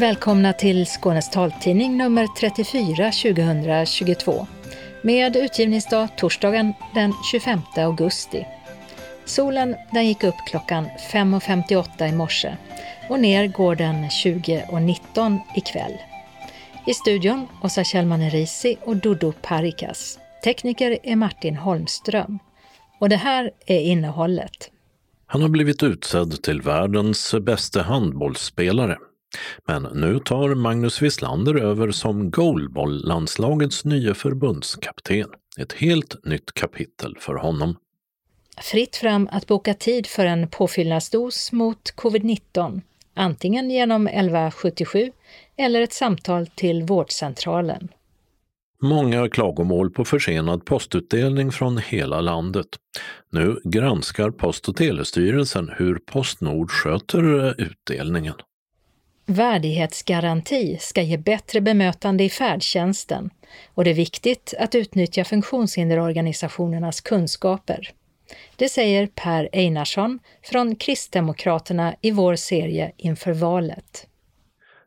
Välkomna till Skånes taltidning nummer 34 2022 med utgivningsdag torsdagen den 25 augusti. Solen den gick upp klockan 5.58 i morse och ner går den 20.19 ikväll. I studion Åsa Kjellman-Risi och Dodo Parikas. Tekniker är Martin Holmström och det här är innehållet. Han har blivit utsedd till världens bästa handbollsspelare. Men nu tar Magnus Wislander över som goalballlandslagets nya förbundskapten. Ett helt nytt kapitel för honom. Fritt fram att boka tid för en påfyllnadsdos mot covid-19. Antingen genom 1177 eller ett samtal till vårdcentralen. Många klagomål på försenad postutdelning från hela landet. Nu granskar Post- och telestyrelsen hur Postnord sköter utdelningen. Värdighetsgaranti ska ge bättre bemötande i färdtjänsten och det är viktigt att utnyttja funktionshinderorganisationernas kunskaper. Det säger Per Einarsson från Kristdemokraterna i vår serie inför valet.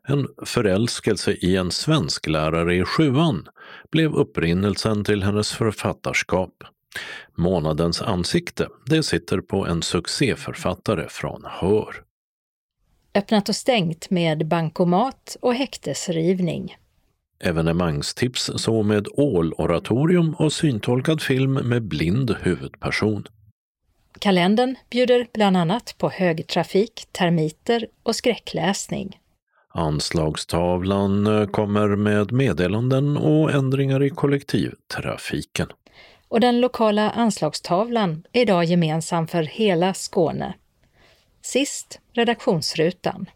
En förälskelse i en svensk lärare i 7:an blev upprinnelsen till hennes författarskap. Månadens ansikte, det sitter på en succéförfattare från Hör. Öppnat och stängt med bankomat och häktesrivning. Evenemangstips så med åloratorium och syntolkad film med blind huvudperson. Kalendern bjuder bland annat på högtrafik, termiter och skräckläsning. Anslagstavlan kommer med meddelanden och ändringar i kollektivtrafiken. Och den lokala anslagstavlan är idag gemensam för hela Skåne. Sist redaktionsrutan.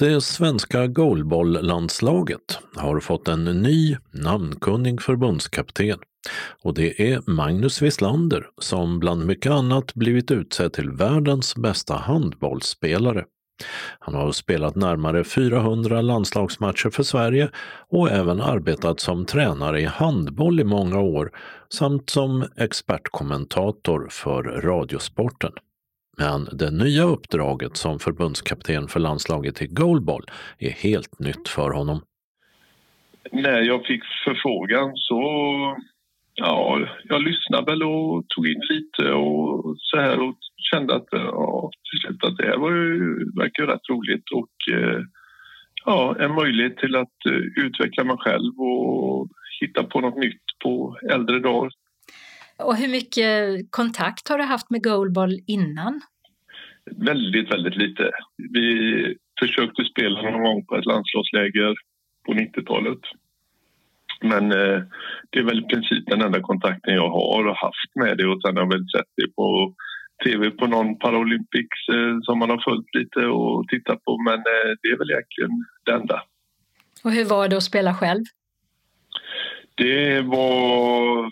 Det svenska goalballlandslaget har fått en ny namnkunnig förbundskapten och det är Magnus Wislander som bland mycket annat blivit utsedd till världens bästa handbollsspelare. Han har spelat närmare 400 landslagsmatcher för Sverige och även arbetat som tränare i handboll i många år samt som expertkommentator för Radiosporten. Men det nya uppdraget som förbundskapten för landslaget i goalball är helt nytt för honom. När jag fick förfrågan så jag lyssnade väl och tog in lite och så här och kände att det här verkar rätt roligt och en möjlighet till att utveckla mig själv och hitta på något nytt på äldre dagar. Och hur mycket kontakt har du haft med goalball innan? Väldigt, väldigt lite. Vi försökte spela någon gång på ett landslagsläger på 90-talet. Men det är väl i princip den enda kontakten jag har och haft med det. Och sen har jag väl sett det på tv på någon Paralympics som man har följt lite och tittat på. Men det är väl egentligen det enda. Och hur var det att spela själv? Det var...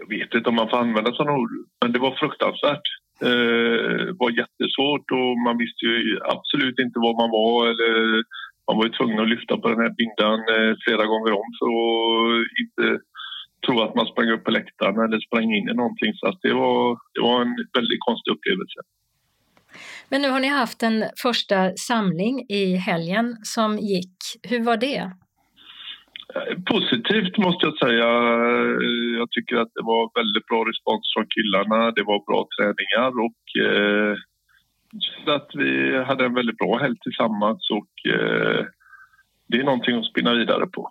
Jag vet inte om man får använda sådana ord, men det var fruktansvärt. Det var jättesvårt och man visste ju absolut inte var man var. Eller man var ju tvungen att lyfta på den här bindan flera gånger om för att inte tro att man sprang upp på läktaren eller sprang in i någonting. Så att det var en väldigt konstig upplevelse. Men nu har ni haft en första samling i helgen som gick. Hur var det? Positivt måste jag säga. Jag tycker att det var väldigt bra respons från killarna. Det var bra träningar och så att vi hade en väldigt bra helg tillsammans och det är någonting att spinna vidare på.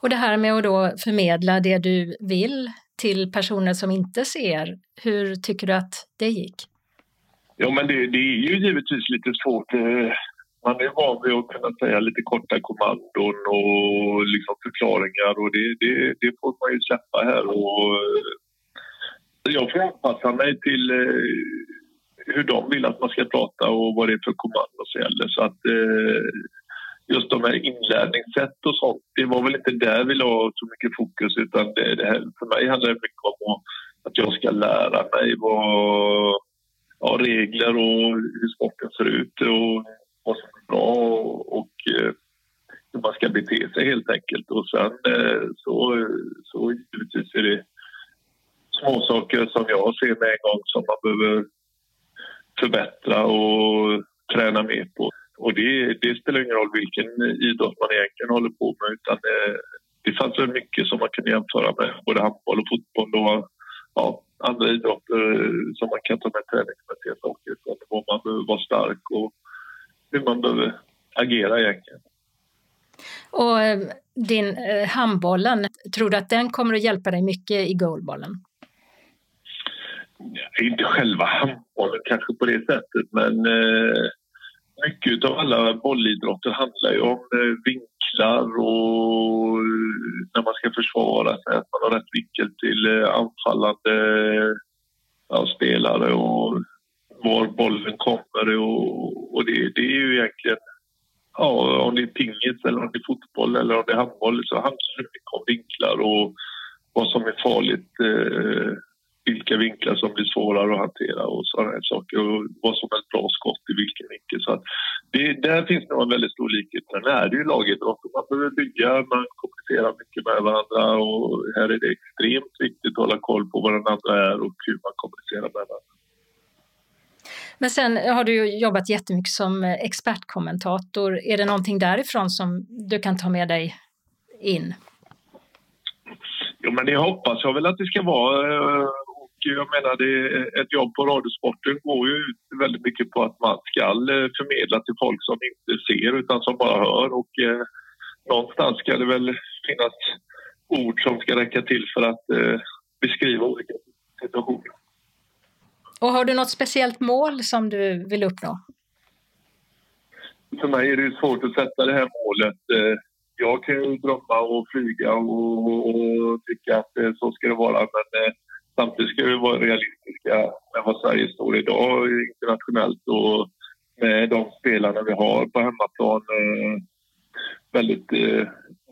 Och det här med att då förmedla det du vill till personer som inte ser, hur tycker du att det gick? Ja, men det är ju givetvis lite svårt. Man är van vid att kunna säga lite korta kommandon och liksom förklaringar och det får man ju släppa här. Och jag får anpassa mig till hur de vill att man ska prata och vad det är för kommandon som gäller. Så att just de här inlärningssätt och sånt, det var väl inte där vi la så mycket fokus utan det här, för mig handlar det mycket om att jag ska lära mig vad regler och hur sporten ser ut och vad som är bra och hur man ska bete sig helt enkelt. Och sen så givetvis är det små saker som jag ser med en gång som man behöver förbättra och träna mer på. Och det spelar ingen roll vilken idrott man egentligen håller på med, utan det fanns väl mycket som man kunde jämföra med både handboll och fotboll och ja, andra idrotter som man kan ta med träningsmässiga saker, var man behöver vara stark och hur man behöver agera egentligen. Och din handbollen, tror du att den kommer att hjälpa dig mycket i goalbollen? Inte själva handbollen kanske på det sättet, men mycket av alla bollidrotter handlar ju om vinklar och när man ska försvara sig, att man har rätt vinkel till anfallande spelare och var bollen kommer och det är ju egentligen, ja, om det är pinget eller om det är fotboll eller om det är handboll, så handlar det mycket om vinklar och vad som är farligt, vilka vinklar som blir svårare att hantera och sådana här saker, och vad som är ett bra skott i vilken vinkel. Så att där finns nog en väldigt stor likhet. Men här är det ju lagidrott och man behöver bygga, man kommunicerar mycket med varandra, och här är det extremt viktigt att hålla koll på vad den andra är och hur man kommunicerar med varandra. Men sen har du ju jobbat jättemycket som expertkommentator. Är det någonting därifrån som du kan ta med dig in? Jo, men det hoppas jag väl att det ska vara. Och jag menar, ett jobb på radiosporten går ju ut väldigt mycket på att man ska förmedla till folk som inte ser utan som bara hör. Och någonstans ska det väl finnas ord som ska räcka till för att beskriva olika situationer. Och har du något speciellt mål som du vill uppnå? För mig är det svårt att sätta det här målet. Jag kan ju drömma och flyga och tycka att så ska det vara. Men samtidigt ska vi vara realistiska med vad Sverige står idag internationellt. Och med de spelarna vi har på hemmaplan, väldigt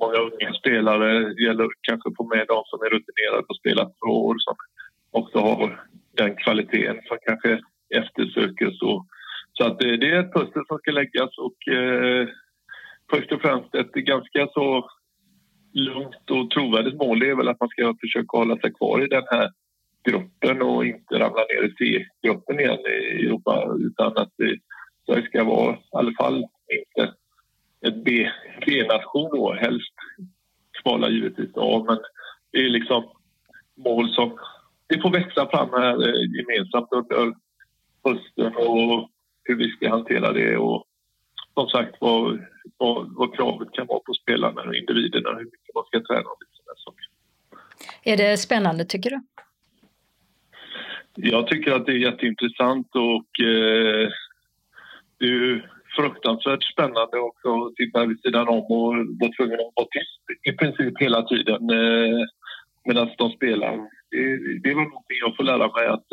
många unga spelare. Det gäller kanske på med de som är rutinerade och spelat för år, som också har den kvaliteten som kanske eftersökes. Så att det är ett pussel som ska läggas, och först och främst ett ganska så lugnt och trovärdigt mål är väl att man ska försöka hålla sig kvar i den här gruppen och inte ramla ner i C-gruppen igen i Europa, utan att det ska vara i alla fall inte ett B-nation då, helst kvala givetvis av, men det är liksom mål som vi får växa fram här gemensamt under hösten och hur vi ska hantera det, och som sagt vad kravet kan vara på spelarna och individerna, hur mycket man ska träna och sådana saker. Är det spännande tycker du? Jag tycker att det är jätteintressant, och det är ju fruktansvärt spännande också att sitta vid sidan om och vara tvungen att vara tyst i princip hela tiden medan de spelar. Det var någonting jag får lära mig, att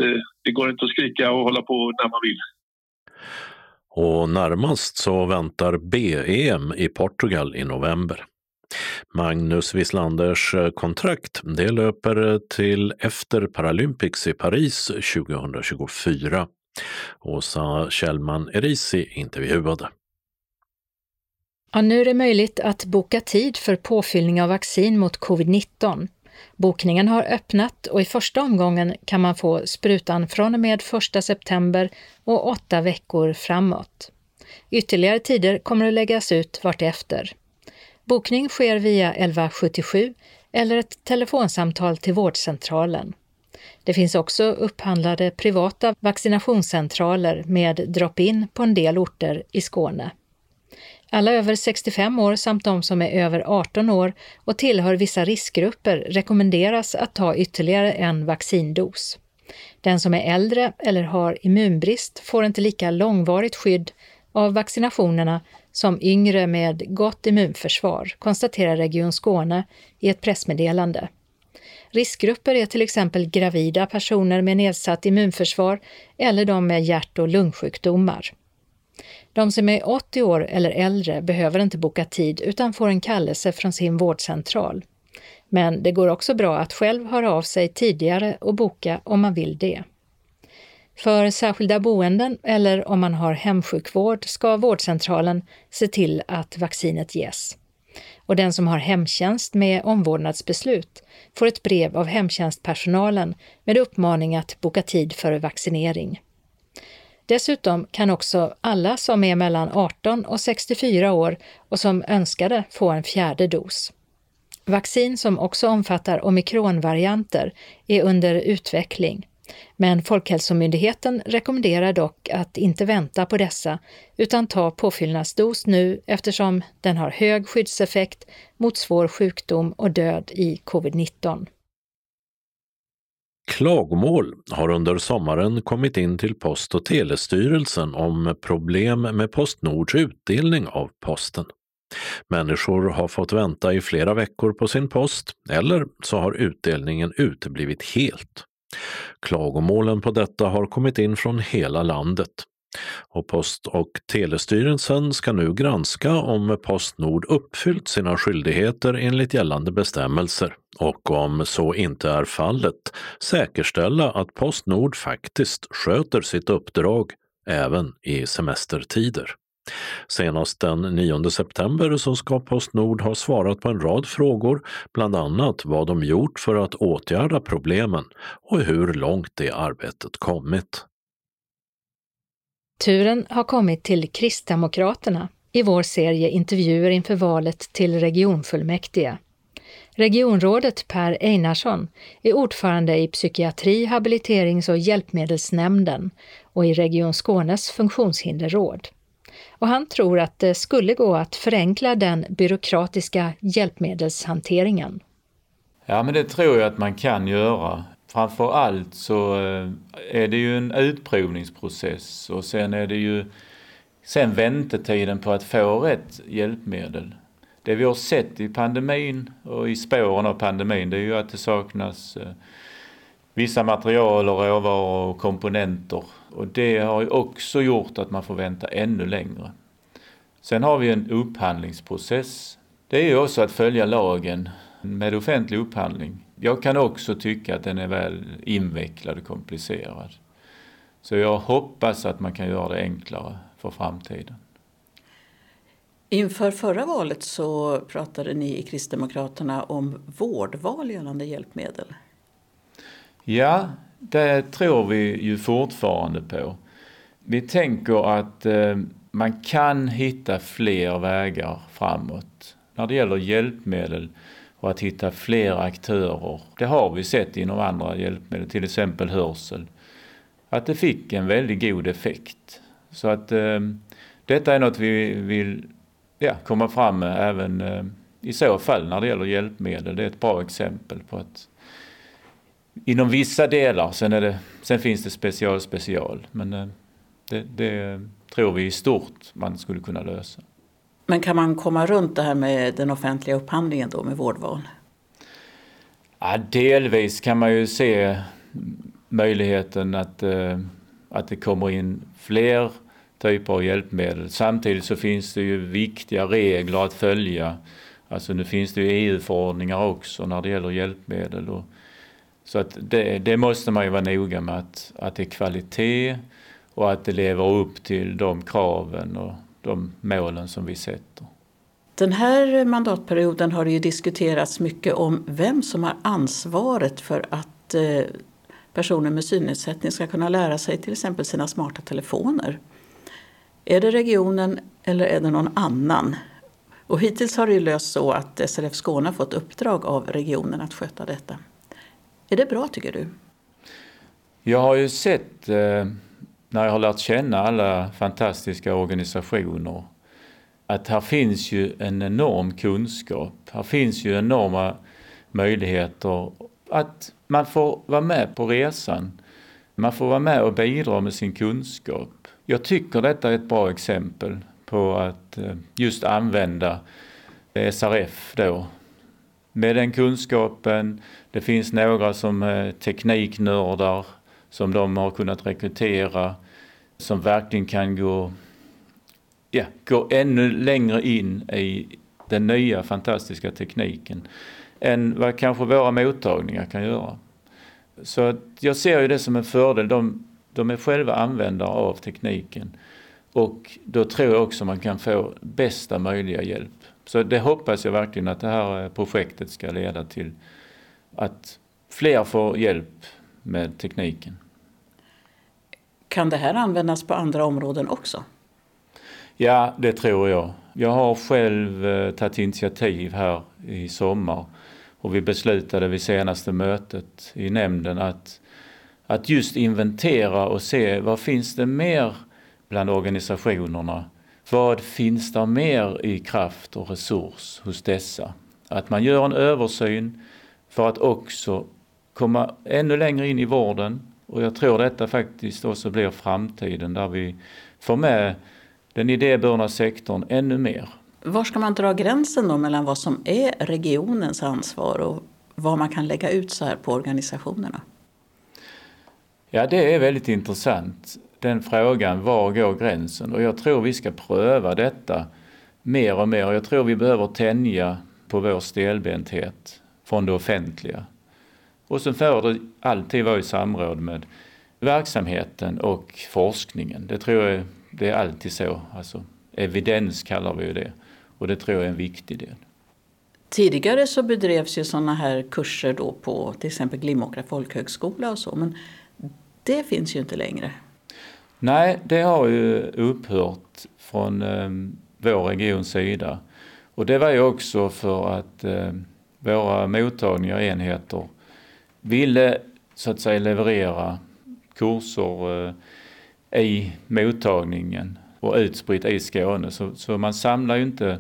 det går inte att skrika och hålla på när man vill. Och närmast så väntar BEM i Portugal i november. Magnus Wislanders kontrakt, det löper till efter Paralympics i Paris 2024. Åsa Kjellman-Risi intervjuade. Ja, nu är det möjligt att boka tid för påfyllning av vaccin mot covid-19. Bokningen har öppnat och i första omgången kan man få sprutan från och med 1 september och 8 veckor framåt. Ytterligare tider kommer att läggas ut vart efter. Bokning sker via 1177 eller ett telefonsamtal till vårdcentralen. Det finns också upphandlade privata vaccinationscentraler med drop-in på en del orter i Skåne. Alla över 65 år samt de som är över 18 år och tillhör vissa riskgrupper rekommenderas att ta ytterligare en vaccindos. Den som är äldre eller har immunbrist får inte lika långvarigt skydd av vaccinationerna som yngre med gott immunförsvar, konstaterar Region Skåne i ett pressmeddelande. Riskgrupper är till exempel gravida personer med nedsatt immunförsvar eller de med hjärt- och lungsjukdomar. De som är 80 år eller äldre behöver inte boka tid utan får en kallelse från sin vårdcentral. Men det går också bra att själv höra av sig tidigare och boka om man vill det. För särskilda boenden eller om man har hemsjukvård ska vårdcentralen se till att vaccinet ges. Och den som har hemtjänst med omvårdnadsbeslut får ett brev av hemtjänstpersonalen med uppmaning att boka tid för vaccinering. Dessutom kan också alla som är mellan 18 och 64 år och som önskade få en fjärde dos. Vaccin som också omfattar omikronvarianter är under utveckling, men Folkhälsomyndigheten rekommenderar dock att inte vänta på dessa utan ta påfyllnadsdos nu eftersom den har hög skyddseffekt mot svår sjukdom och död i covid-19. Klagomål har under sommaren kommit in till Post- och telestyrelsen om problem med Postnords utdelning av posten. Människor har fått vänta i flera veckor på sin post eller så har utdelningen uteblivit helt. Klagomålen på detta har kommit in från hela landet. Och Post- och telestyrelsen ska nu granska om Postnord uppfyllt sina skyldigheter enligt gällande bestämmelser och om så inte är fallet säkerställa att Postnord faktiskt sköter sitt uppdrag även i semestertider. Senast den 9 september så ska Postnord ha svarat på en rad frågor, bland annat vad de gjort för att åtgärda problemen och hur långt det arbetet kommit. Turen har kommit till Kristdemokraterna i vår serie intervjuer inför valet till regionfullmäktige. Regionrådet Per Einarsson är ordförande i psykiatri-, habiliterings- och hjälpmedelsnämnden och i Region Skånes funktionshinderråd. Och han tror att det skulle gå att förenkla den byråkratiska hjälpmedelshanteringen. Ja, men det tror jag att man kan göra. Framför allt så är det ju en utprovningsprocess och sen är det ju sen väntetiden på att få rätt hjälpmedel. Det vi har sett i pandemin och i spåren av pandemin, det är ju att det saknas vissa material och råvaror och komponenter. Och det har ju också gjort att man får vänta ännu längre. Sen har vi en upphandlingsprocess. Det är ju också att följa lagen med offentlig upphandling. Jag kan också tycka att den är väl invecklad och komplicerad. Så jag hoppas att man kan göra det enklare för framtiden. Inför förra valet så pratade ni i Kristdemokraterna om vårdval gällande hjälpmedel. Ja, det tror vi ju fortfarande på. Vi tänker att man kan hitta fler vägar framåt när det gäller hjälpmedel. Och att hitta fler aktörer. Det har vi sett inom andra hjälpmedel, till exempel hörsel. Att det fick en väldigt god effekt. Så att detta är något vi vill komma fram med även i så fall när det gäller hjälpmedel. Det är ett bra exempel på att inom vissa delar, sen finns det special. Men det tror vi i stort man skulle kunna lösa. Men kan man komma runt det här med den offentliga upphandlingen då med vårdval? Ja, delvis kan man ju se möjligheten att det kommer in fler typer av hjälpmedel. Samtidigt så finns det ju viktiga regler att följa. Alltså nu finns det ju EU-förordningar också när det gäller hjälpmedel. Så att det måste man ju vara noga med att det är kvalitet och att det lever upp till de kraven och de målen som vi sätter. Den här mandatperioden har det ju diskuterats mycket om vem som har ansvaret för att personer med synnedsättning ska kunna lära sig till exempel sina smarta telefoner. Är det regionen eller är det någon annan? Och hittills har det ju löst så att SRF Skåne fått uppdrag av regionen att sköta detta. Är det bra tycker du? Jag har ju sett... När jag har lärt känna alla fantastiska organisationer. Att här finns ju en enorm kunskap. Här finns ju enorma möjligheter. Att man får vara med på resan. Man får vara med och bidra med sin kunskap. Jag tycker detta är ett bra exempel på att just använda SRF då. Med den kunskapen. Det finns några som är tekniknördar. Som de har kunnat rekrytera, som verkligen kan gå ännu längre in i den nya fantastiska tekniken än vad kanske våra mottagningar kan göra. Så att jag ser ju det som en fördel, de är själva användare av tekniken och då tror jag också man kan få bästa möjliga hjälp. Så det hoppas jag verkligen att det här projektet ska leda till att fler får hjälp med tekniken. Kan det här användas på andra områden också? Ja, det tror jag. Jag har själv tagit initiativ här i sommar och vi beslutade vid senaste mötet i nämnden att just inventera och se vad finns det mer bland organisationerna. Vad finns det mer i kraft och resurs hos dessa? Att man gör en översyn för att också komma ännu längre in i vården. Och jag tror detta faktiskt också blir framtiden där vi får med den idéburna sektorn ännu mer. Var ska man dra gränsen då mellan vad som är regionens ansvar och vad man kan lägga ut så här på organisationerna? Ja, det är väldigt intressant. Den frågan, var går gränsen? Och jag tror vi ska pröva detta mer och mer. Jag tror vi behöver tänja på vår stelbenthet från det offentliga. Och sen får det alltid vara i samråd med verksamheten och forskningen. Det tror jag det är alltid så. Alltså, evidens kallar vi ju det. Och det tror jag är en viktig del. Tidigare så bedrevs ju sådana här kurser då på till exempel Glimåkra folkhögskola och så. Men det finns ju inte längre. Nej, det har ju upphört från vår regions sida. Och det var ju också för att våra mottagningar och enheter ville så att säga leverera kurser i mottagningen och utspritt i Skåne. Så man samlar ju inte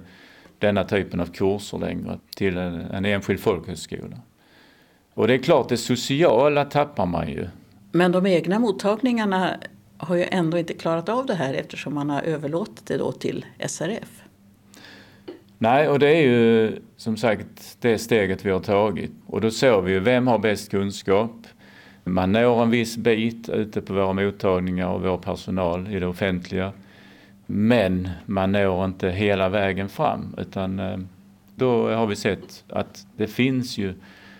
denna typen av kurser längre till en enskild folkhögskola. Och det är klart, det sociala tappar man ju. Men de egna mottagningarna har ju ändå inte klarat av det här eftersom man har överlåtit det då till SRF. Nej, och det är ju som sagt det steget vi har tagit. Och då ser vi ju vem har bäst kunskap. Man når en viss bit ute på våra mottagningar och vår personal i det offentliga. Men man når inte hela vägen fram. Utan då har vi sett att det finns ju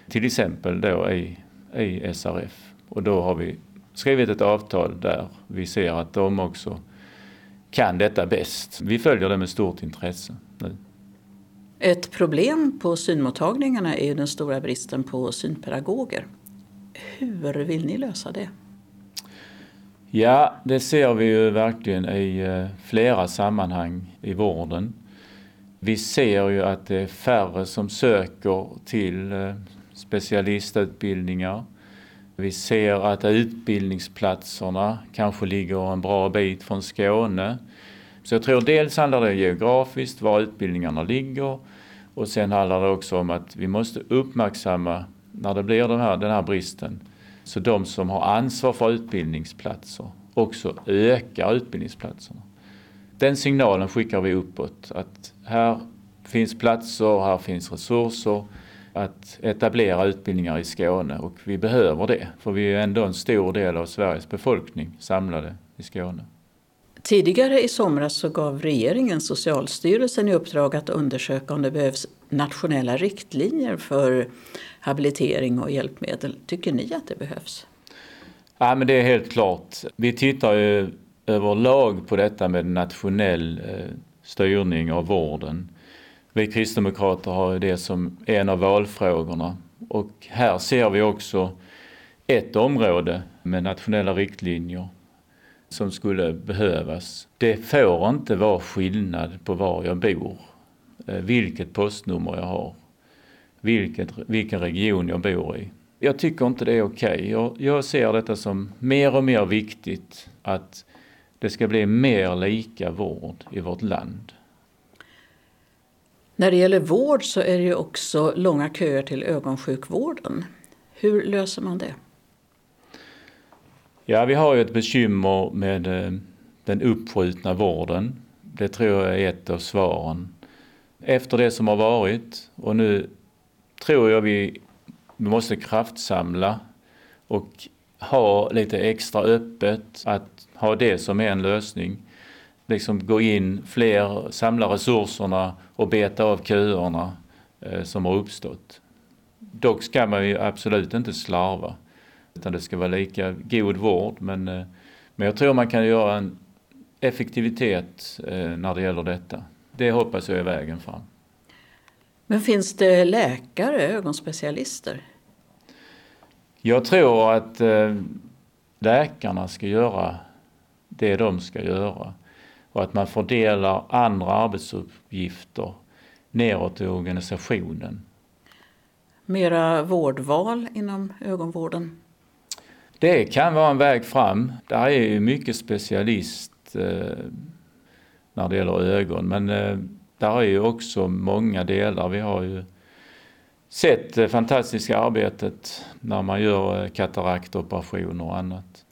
till exempel då i SRF. Och då har vi skrivit ett avtal där vi ser att de också kan detta bäst. Vi följer det med stort intresse nu. Ett problem på synmottagningarna är ju den stora bristen på synpedagoger. Hur vill ni lösa det? Ja, det ser vi ju verkligen i flera sammanhang i vården. Vi ser ju att det är färre som söker till specialistutbildningar. Vi ser att utbildningsplatserna kanske ligger en bra bit från Skåne. Så jag tror dels handlar det geografiskt, var utbildningarna ligger. Och sen handlar det också om att vi måste uppmärksamma när det blir den här bristen. Så de som har ansvar för utbildningsplatser också ökar utbildningsplatserna. Den signalen skickar vi uppåt. Att här finns platser, här finns resurser. Att etablera utbildningar i Skåne. Och vi behöver det. För vi är ändå en stor del av Sveriges befolkning samlade i Skåne. Tidigare i somras så gav regeringen Socialstyrelsen i uppdrag att undersöka om det behövs nationella riktlinjer för habilitering och hjälpmedel. Tycker ni att det behövs? Ja, men det är helt klart. Vi tittar ju överlag på detta med nationell styrning av vården. Vi kristdemokrater har ju det som en av valfrågorna. Och här ser vi också ett område med nationella riktlinjer som skulle behövas. Det får inte vara skillnad på var jag bor, vilket postnummer jag har, vilken region jag bor i. Jag tycker inte det är okej. Jag ser detta som mer och mer viktigt, att det ska bli mer lika vård i vårt land. När det gäller vård så är det ju också långa köer till ögonsjukvården. Hur löser man det? Ja, vi har ju ett bekymmer med den uppskjutna vården. Det tror jag är ett av svaren. Efter det som har varit, och nu tror jag vi måste kraftsamla och ha lite extra öppet, att ha det som är en lösning. Liksom gå in fler, samla resurserna och beta av köerna som har uppstått. Dock ska man ju absolut inte slarva. Utan det ska vara lika god vård. Men jag tror man kan göra en effektivitet när det gäller detta. Det hoppas jag är vägen fram. Men finns det läkare, ögonspecialister? Jag tror att läkarna ska göra det de ska göra. Och att man fördelar andra arbetsuppgifter neråt i organisationen. Mera vårdval inom ögonvården? Det kan vara en väg fram. Där är ju mycket specialist när det gäller ögon. Men där är ju också många delar. Vi har ju sett det fantastiska arbetet när man gör kataraktoperationer och annat.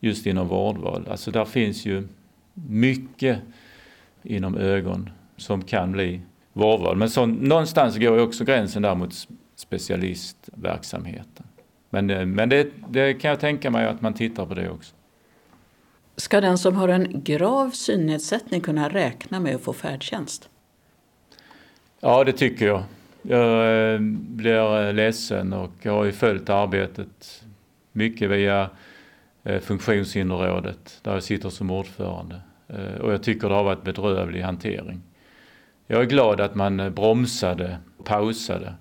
Just inom vårdval. Alltså där finns ju mycket inom ögon som kan bli vårdval. Men så, någonstans går ju också gränsen där mot specialistverksamheten. Men det kan jag tänka mig att man tittar på det också. Ska den som har en grav synnedsättning kunna räkna med att få färdtjänst? Ja, det tycker jag. Jag blir ledsen och jag har ju följt arbetet mycket via funktionshinderrådet där jag sitter som ordförande. Och jag tycker det har varit bedrövlig hantering. Jag är glad att man bromsade och pausade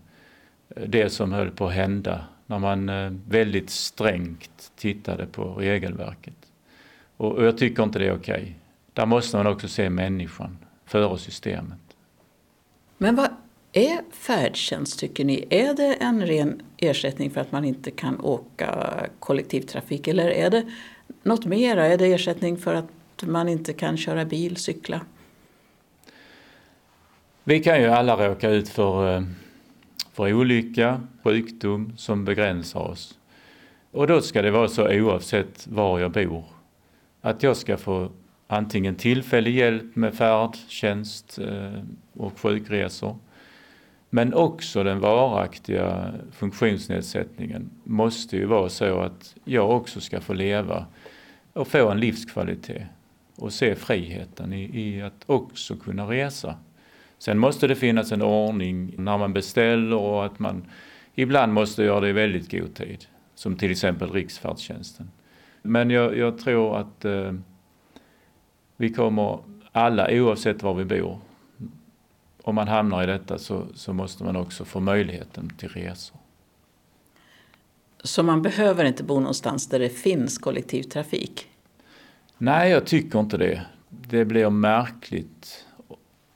det som höll på att hända när man väldigt strängt tittade på regelverket. Och jag tycker inte det är okej. Där måste man också se människan före systemet. Men vad är färdtjänst tycker ni? Är det en ren ersättning för att man inte kan åka kollektivtrafik? Eller är det något mer? Är det ersättning för att man inte kan köra bil, cykla? Vi kan ju alla råka ut för olycka, sjukdom som begränsar oss. Och då ska det vara så oavsett var jag bor. Att jag ska få antingen tillfällig hjälp med färdtjänst och sjukresor. Men också den varaktiga funktionsnedsättningen måste ju vara så att jag också ska få leva och få en livskvalitet. Och se friheten i att också kunna resa. Sen måste det finnas en ordning när man beställer och att man ibland måste göra det i väldigt god tid. Som till exempel riksfärdtjänsten. Men jag tror att vi kommer alla, oavsett var vi bor, om man hamnar i detta så måste man också få möjligheten till resor. Så man behöver inte bo någonstans där det finns kollektivtrafik? Nej, jag tycker inte det. Det blir märkligt.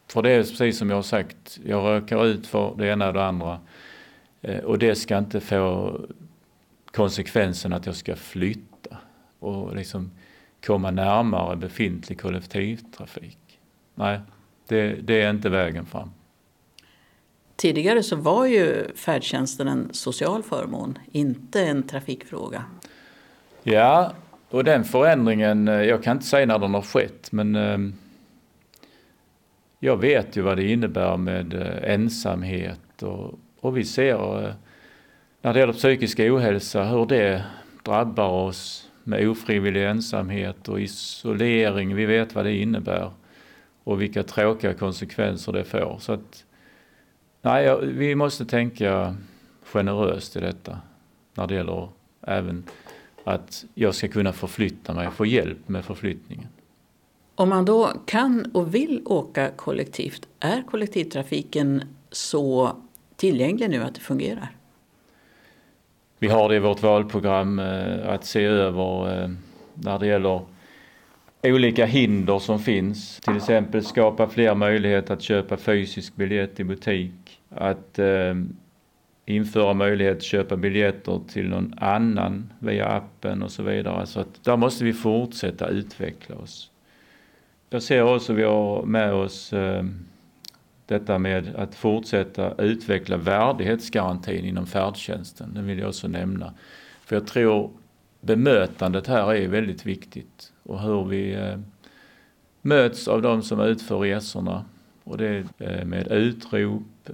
För det är precis som jag har sagt, jag rökar ut för det ena och det andra. Och det ska inte få konsekvensen att jag ska flytta och liksom komma närmare befintlig kollektivtrafik. Nej, det är inte vägen fram. Tidigare så var ju färdtjänsten en social förmån, inte en trafikfråga. Ja, och den förändringen, jag kan inte säga när den har skett, men jag vet ju vad det innebär med ensamhet och vi ser när det gäller psykisk ohälsa hur det drabbar oss med ofrivillig ensamhet och isolering. Vi vet vad det innebär och vilka tråkiga konsekvenser det får. Så att, nej, vi måste tänka generöst i detta när det gäller även att jag ska kunna förflytta mig, få hjälp med förflyttningen. Om man då kan och vill åka kollektivt, är kollektivtrafiken så tillgänglig nu att det fungerar? Vi har det i vårt valprogram att se över när det gäller olika hinder som finns. Till exempel skapa fler möjligheter att köpa fysisk biljett i butik. Att införa möjlighet att köpa biljetter till någon annan via appen och så vidare. Så att där måste vi fortsätta utveckla oss. Jag ser också att vi har med oss detta med att fortsätta utveckla värdighetsgarantin inom färdtjänsten. Den vill jag också nämna. För jag tror bemötandet här är väldigt viktigt. Och hur vi möts av de som utför resorna. Och det med utrop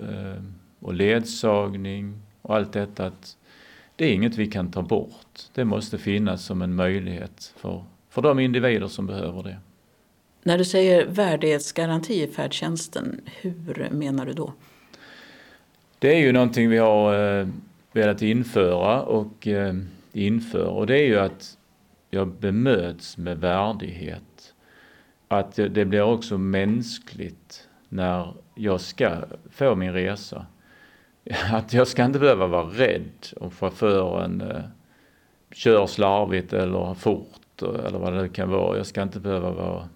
och ledsagning och allt detta. Att det är inget vi kan ta bort. Det måste finnas som en möjlighet för de individer som behöver det. När du säger värdighetsgaranti i färdtjänsten, hur menar du då? Det är ju någonting vi har velat införa och inför. Och det är ju att jag bemöts med värdighet. Att det blir också mänskligt när jag ska få min resa. Att jag ska inte behöva vara rädd om chauffören kör slarvigt eller fort. dotter eller vad det kan vara. Jag ska inte behöva vara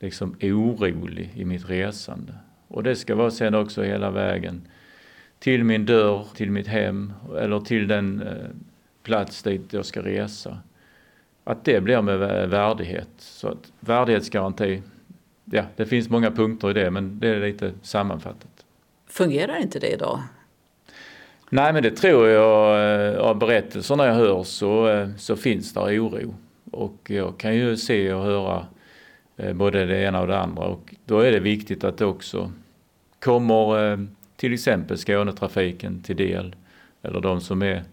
liksom orolig i mitt resande. Och det ska vara sen också hela vägen till min dörr, till mitt hem eller till den plats dit jag ska resa. Att det blir med värdighet. Så att värdighetsgaranti, ja, det finns många punkter i det, men det är lite sammanfattat. Fungerar inte det idag? Nej, men det tror jag av berättelserna jag hör, så finns där oro. Och jag kan ju se och höra både det ena och det andra. Och då är det viktigt att det också kommer till exempel Skånetrafiken till del. Eller de som är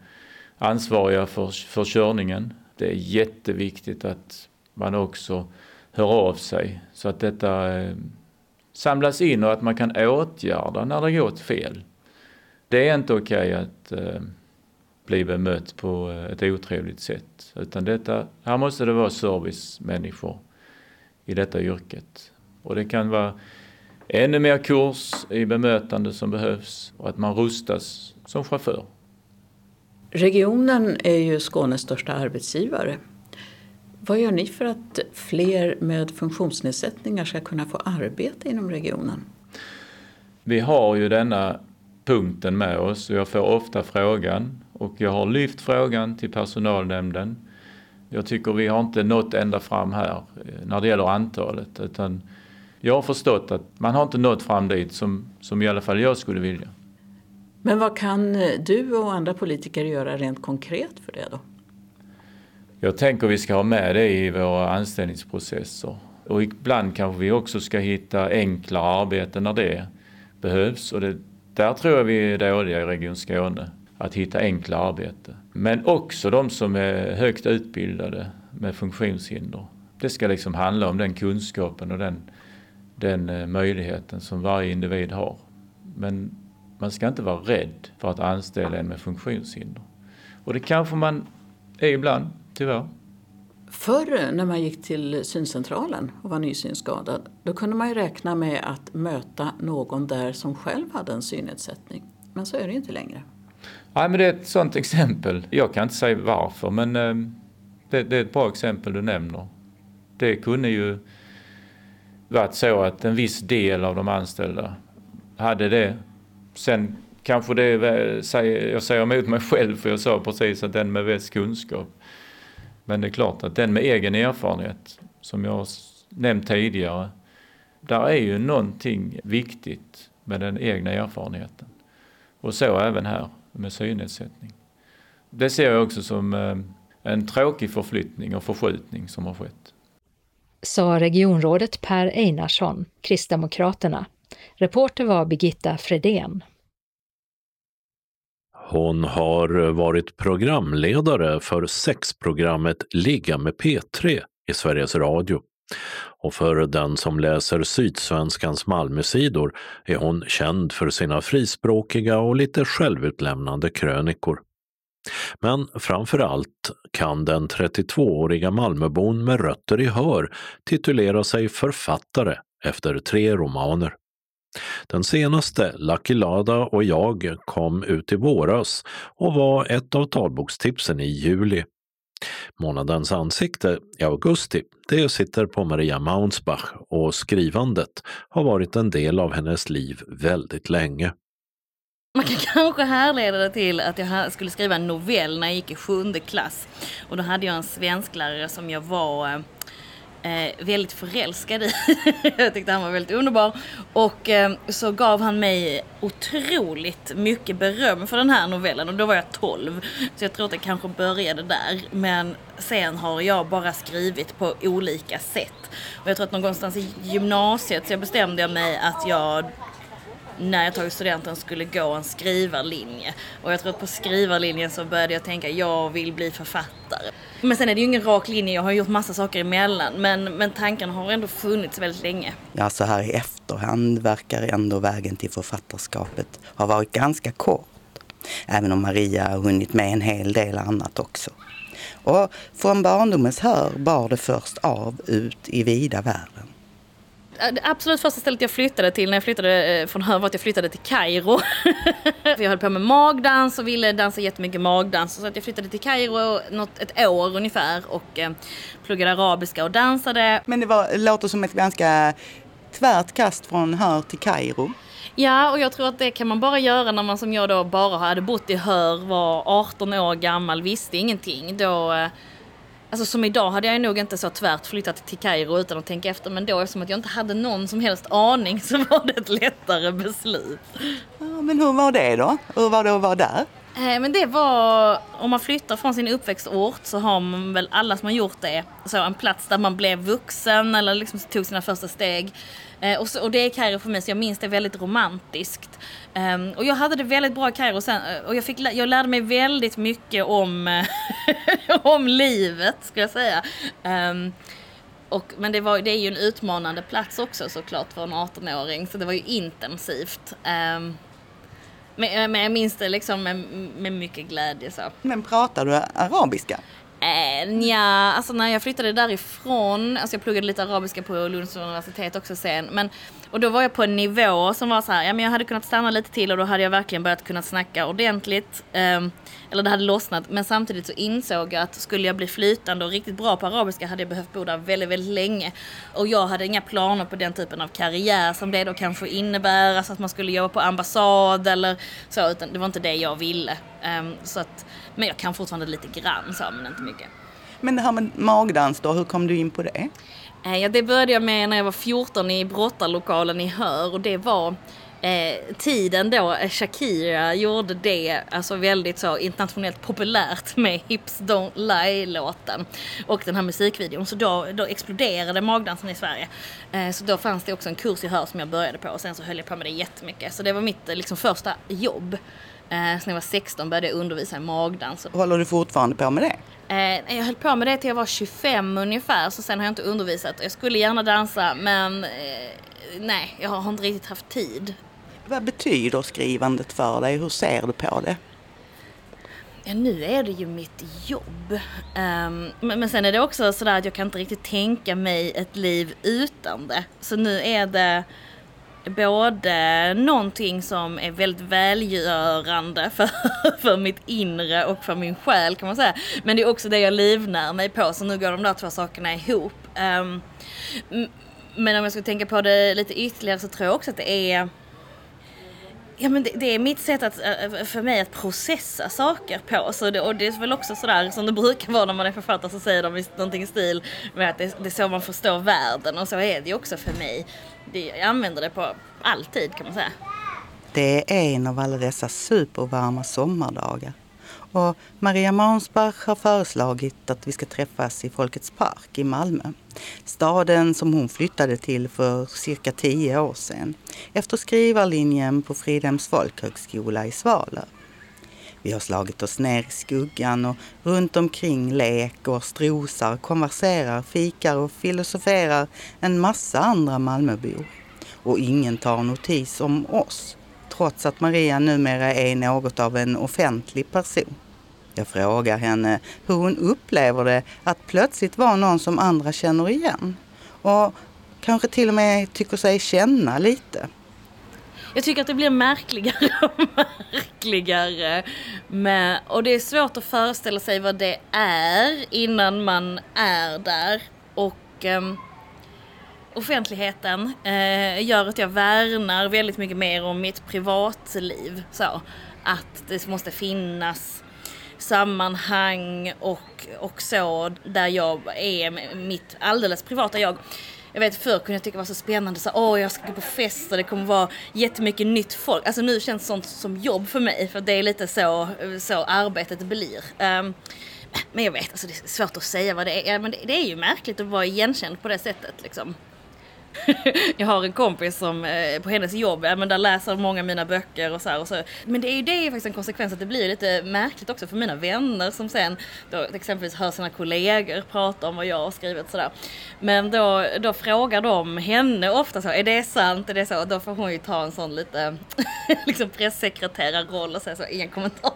ansvariga för körningen. Det är jätteviktigt att man också hör av sig. Så att detta samlas in och att man kan åtgärda när det går fel. Det är inte okej att bli bemött på ett otrevligt sätt. Utan detta, här måste det vara servicemänniskor i detta yrket. Och det kan vara ännu mer kurs i bemötande som behövs. Och att man rustas som chaufför. Regionen är ju Skånes största arbetsgivare. Vad gör ni för att fler med funktionsnedsättningar ska kunna få arbete inom regionen? Vi har ju denna punkten med oss och jag får ofta frågan och jag har lyft frågan till personalnämnden. Jag tycker vi har inte nått ända fram här när det gäller antalet, utan jag har förstått att man har inte nått fram dit som i alla fall jag skulle vilja. Men vad kan du och andra politiker göra rent konkret för det då? Jag tänker vi ska ha med det i våra anställningsprocesser och ibland kanske vi också ska hitta enklare arbeten när det behövs och det där tror jag vi är dåliga i Region Skåne, att hitta enkla arbete. Men också de som är högt utbildade med funktionshinder. Det ska liksom handla om den kunskapen och den möjligheten som varje individ har. Men man ska inte vara rädd för att anställa en med funktionshinder. Och det kanske man är ibland, tyvärr. Förr när man gick till syncentralen och var nysynskadad, då kunde man ju räkna med att möta någon där som själv hade en synnedsättning. Men så är det ju inte längre. Nej, men det är ett sådant exempel. Jag kan inte säga varför, men det är ett bra exempel du nämner. Det kunde ju varit så att en viss del av de anställda hade det. Sen kanske det, jag säger emot mig själv för jag sa precis att den med viss kunskap. Men det är klart att den med egen erfarenhet, som jag nämnt tidigare, där är ju någonting viktigt med den egna erfarenheten. Och så även här med synnedsättning. Det ser jag också som en tråkig förflyttning och förskjutning som har skett. Sa regionrådet Per Einarsson, Kristdemokraterna. Reporter var Birgitta Fredén. Hon har varit programledare för sexprogrammet Ligga med P3 i Sveriges Radio. Och för den som läser Sydsvenskans Malmösidor är hon känd för sina frispråkiga och lite självutlämnande krönikor. Men framförallt kan den 32-åriga Malmöbon med rötter i Hör titulera sig författare efter 3 romaner. Den senaste, Lucky Lada och jag, kom ut i våras och var ett av talbokstipsen i juli. Månadens ansikte i augusti, det sitter på Maria Maunsbach och skrivandet har varit en del av hennes liv väldigt länge. Man kan kanske härleda det till att jag skulle skriva en novell när jag gick i 7:e klass. Och då hade jag en svensklärare som jag var väldigt förälskad i. Jag tyckte han var väldigt underbar. Och så gav han mig otroligt mycket beröm för den här novellen. Och då var jag 12. Så jag tror att det kanske började där. Men sen har jag bara skrivit på olika sätt. Och jag tror att någonstans i gymnasiet så bestämde jag mig att jag, när jag tog studenten, skulle gå en skrivarlinje. Och jag tror att på skrivarlinjen så började jag tänka, jag vill bli författare. Men sen är det ju ingen rak linje, jag har gjort massa saker emellan. Men tanken har ändå funnits väldigt länge. Ja, så här i efterhand verkar ändå vägen till författarskapet ha varit ganska kort. Även om Maria har hunnit med en hel del annat också. Och från barndomens Hör bar det först av ut i vida världen. absolut första stället jag flyttade till när jag flyttade från Hör var att jag flyttade till Kairo. Jag höll på med magdans och ville dansa jättemycket magdans. Så att jag flyttade till Kairo ett år ungefär och pluggade arabiska och dansade. Men det låter som ett ganska tvärt kast från Hör till Kairo. Ja, och jag tror att det kan man bara göra när man som jag då bara hade bott i Hör, var 18 år gammal, visste ingenting. Då... Alltså som idag hade jag nog inte så tvärt flyttat till Kairo utan att tänka efter. Men då, eftersom att jag inte hade någon som helst aning, så var det ett lättare beslut. Ja, men hur var det då? Hur var det att vara där? Men det var, om man flyttar från sin uppväxtort så har man väl alla som har gjort det. Så en plats där man blev vuxen eller liksom tog sina första steg. Och det är Kairo för mig, så jag minns det väldigt romantiskt. Och jag hade det väldigt bra i Kairo sen, och jag lärde mig väldigt mycket om, om livet, ska jag säga. Men det är ju en utmanande plats också såklart för en 18-åring, så det var ju intensivt. Men jag minns det liksom med mycket glädje. Så. Men pratar du arabiska? Ja, alltså när jag flyttade därifrån, alltså jag pluggade lite arabiska på Lunds universitet också sen, men, och då var jag på en nivå som var så här, ja, men jag hade kunnat stanna lite till och då hade jag verkligen börjat kunna snacka ordentligt, eller det hade lossnat, men samtidigt så insåg jag att skulle jag bli flytande och riktigt bra på arabiska hade jag behövt bo där väldigt, väldigt länge, och jag hade inga planer på den typen av karriär som det då kanske innebär, alltså att man skulle jobba på ambassad eller så, utan det var inte det jag ville, så att, men jag kan fortfarande lite grann, så, men inte mycket. Men det här med magdans då, hur kom du in på det? Ja, det började jag med när jag var 14 i brottarlokalen i Hör, och det var tiden då Shakira gjorde det, alltså väldigt så internationellt populärt med Hips Don't Lie-låten och den här musikvideon, så då exploderade magdansen i Sverige, så då fanns det också en kurs i Hör som jag började på, och sen så höll jag på med det jättemycket, så det var mitt liksom första jobb. Så när jag var 16 började jag undervisa i magdans. Håller du fortfarande på med det? Jag höll på med det till jag var 25 ungefär, så sen har jag inte undervisat. Jag skulle gärna dansa, men nej, jag har inte riktigt haft tid. Vad betyder skrivandet för dig? Hur ser du på det? Ja, nu är det ju mitt jobb. Men sen är det också sådär att jag kan inte riktigt tänka mig ett liv utan det. Så nu är det... både någonting som är väldigt välgörande för mitt inre och för min själ, kan man säga. Men det är också det jag livnär mig på, så nu går de där två sakerna ihop. Men om jag ska tänka på det lite ytterligare, så tror jag också att det är... Ja, men det är mitt sätt för mig att processa saker på. Så det, och det är väl också sådär som det brukar vara när man är författare, så säger de någonting i stil med att det är så man förstår världen. Och så är det ju också för mig. Jag använder det på alltid, kan man säga. Det är en av alla dessa supervarma sommardagar. Och Maria Maunsbach har föreslagit att vi ska träffas i Folkets park i Malmö. Staden som hon flyttade till för cirka 10 år sedan. Efter skrivarlinjen på Fridhems folkhögskola i Svalö. Vi har slagit oss ner i skuggan och runt omkring leker, strosar, konverserar, fikar och filosoferar en massa andra Malmöbor. Och ingen tar notis om oss. Trots att Maria numera är något av en offentlig person. Jag frågar henne hur hon upplever det att plötsligt vara någon som andra känner igen. Och kanske till och med tycker sig känna lite. Jag tycker att det blir märkligare och märkligare. Och det är svårt att föreställa sig vad det är innan man är där. Och... offentligheten gör att jag värnar väldigt mycket mer om mitt privatliv. Så att det måste finnas sammanhang och så där jag är mitt alldeles privata jag. Jag vet, förr kunde jag tycka det var så spännande. Så, jag ska gå på fest och det kommer vara jättemycket nytt folk. Alltså nu känns sånt som jobb för mig. För det är lite så arbetet blir. Men jag vet, alltså, det är svårt att säga vad det är. Men det är ju märkligt att vara igenkänd på det sättet liksom. Jag har en kompis som på hennes jobb, men där läser många av mina böcker och så här och så. Men det är faktiskt en konsekvens att det blir lite märkligt också för mina vänner som sen då exempelvis hör sina kollegor prata om vad jag har skrivit sådär. Men då frågar de henne ofta så, är det sant? Är det så? Då får hon ju ta en sån lite liksom pressekreterarroll och säga så, ingen kommentar.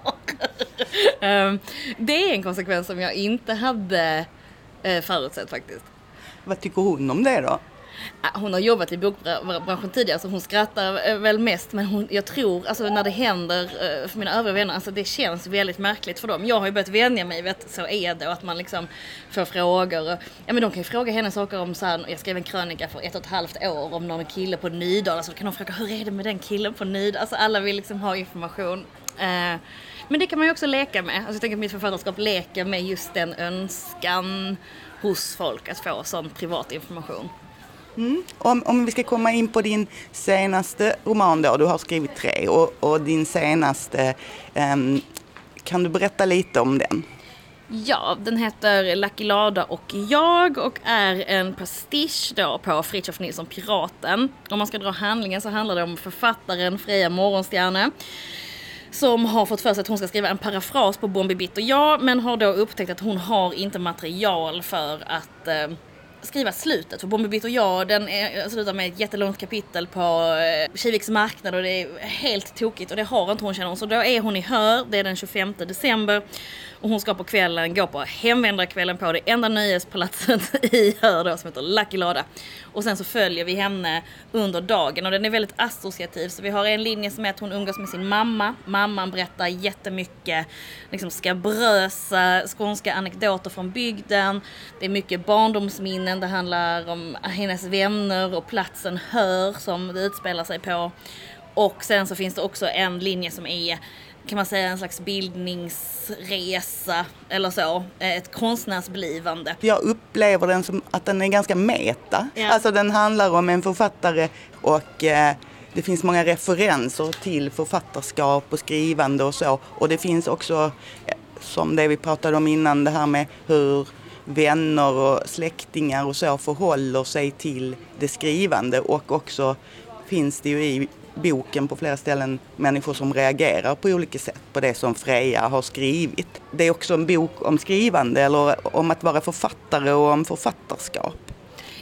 Det är en konsekvens som jag inte hade förutsett faktiskt. Vad tycker hon om det då? Hon har jobbat i bokbranschen tidigare så hon skrattar väl mest, men jag tror alltså, när det händer för mina övriga vänner, alltså, det känns väldigt märkligt för dem. Jag har ju börjat vänja mig vid så är det, och att man liksom får frågor och, ja, men de kan ju fråga henne saker om så här, jag skrev en krönika för 1,5 år om någon kille på Nydal, alltså, då kan de fråga hur är det med den killen på Nydal, alltså, alla vill liksom ha information. Men det kan man ju också leka med, alltså, jag tänker att mitt författarskap leker med just den önskan hos folk att få sån privat information. Mm. Om vi ska komma in på din senaste roman då, du har skrivit 3 och din senaste, kan du berätta lite om den? Ja, den heter Lucky Lada och jag och är en pastisch då på Fritiof Nilsson Piraten. Om man ska dra handlingen så handlar det om författaren Freja Morgonstjärne som har fått för sig att hon ska skriva en parafras på Bombi Bitt och jag, men har då upptäckt att hon har inte material för att skriva slutet. För Bombi Bitt och jag, den slutar med ett jättelångt kapitel på Kiviks marknad och det är helt tokigt och det har inte hon, känner hon. Så då är hon i Hör, det är den 25 december och hon ska på kvällen gå på hemvändarkvällen på det enda nöjespalatset i Hör då, som heter Lucky Lada. Och sen så följer vi henne under dagen och den är väldigt associativ, så vi har en linje som är att hon umgås med sin mamma. Mamman berättar jättemycket liksom skabrösa skånska anekdoter från bygden. Det är mycket barndomsminnen. Det handlar om hennes vänner och platsen Hör som det utspelar sig på. Och sen så finns det också en linje som är, kan man säga, en slags bildningsresa eller så, ett konstnärsblivande. Jag upplever den som att den är ganska meta. Ja. Alltså den handlar om en författare och det finns många referenser till författarskap och skrivande och så. Och det finns också, som det vi pratade om innan, det här med hur vänner och släktingar och så förhåller sig till det skrivande, och också finns det ju i boken på flera ställen människor som reagerar på olika sätt på det som Freja har skrivit. Det är också en bok om skrivande eller om att vara författare och om författarskap.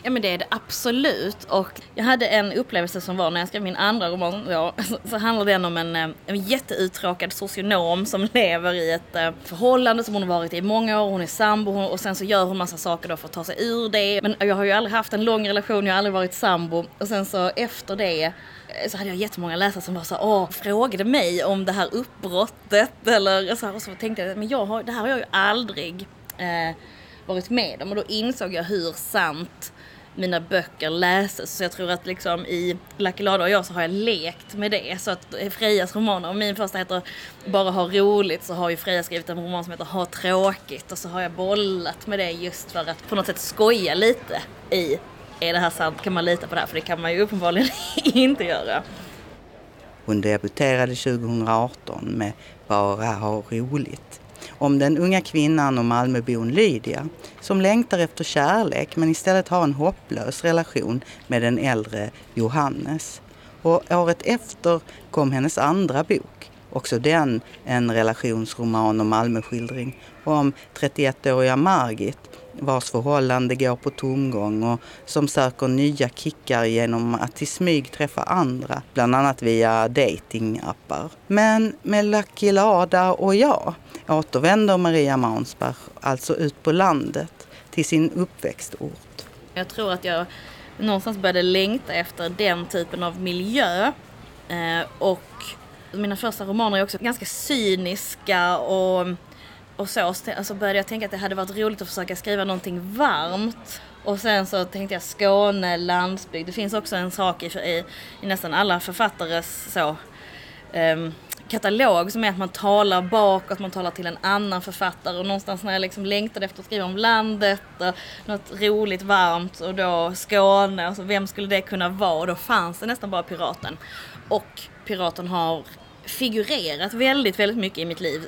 Ja, men det är det absolut, och jag hade en upplevelse som var när jag skrev min andra roman, ja, så handlar den om en jätteuttråkad socionom som lever i ett förhållande som hon har varit i många år, hon är sambo och sen så gör hon massa saker då för att ta sig ur det, men jag har ju aldrig haft en lång relation, jag har aldrig varit sambo, och sen så efter det så hade jag jättemånga läsare som var så här, frågade mig om det här uppbrottet eller så här, och så tänkte jag, men det här har jag ju aldrig varit med om, och då insåg jag hur sant mina böcker läses. Så jag tror att liksom i Lucky Lada och jag så har jag lekt med det. Så att Frejas romaner, och min första heter Bara ha roligt, så har ju Freja skrivit en roman som heter Ha tråkigt. Och så har jag bollat med det just för att på något sätt skoja lite i, är det här sant? Kan man lita på det här? För det kan man ju uppenbarligen inte göra. Hon debuterade 2018 med Bara ha roligt. Om den unga kvinnan och Malmöbon Lydia som längtar efter kärlek men istället har en hopplös relation med den äldre Johannes. Och året efter kom hennes andra bok, också den en relationsroman och Malmöskildring, om 31-åriga Margit vars förhållande går på tomgång och som söker nya kickar genom att i smyg träffa andra, bland annat via datingappar. Men med Lucky Lada och jag återvänder Maria Maunsbach alltså ut på landet till sin uppväxtort. Jag tror att jag någonstans började längta efter den typen av miljö, och mina första romaner är också ganska cyniska och så började jag tänka att det hade varit roligt att försöka skriva någonting varmt. Och sen så tänkte jag Skåne, landsbygd. Det finns också en sak i nästan alla författares så, katalog som är att man talar bakåt, man talar till en annan författare. Och någonstans när jag liksom längtade efter att skriva om landet, något roligt, varmt, och då Skåne, alltså vem skulle det kunna vara? Och då fanns det nästan bara Piraten. Och Piraten har figurerat väldigt, väldigt mycket i mitt liv.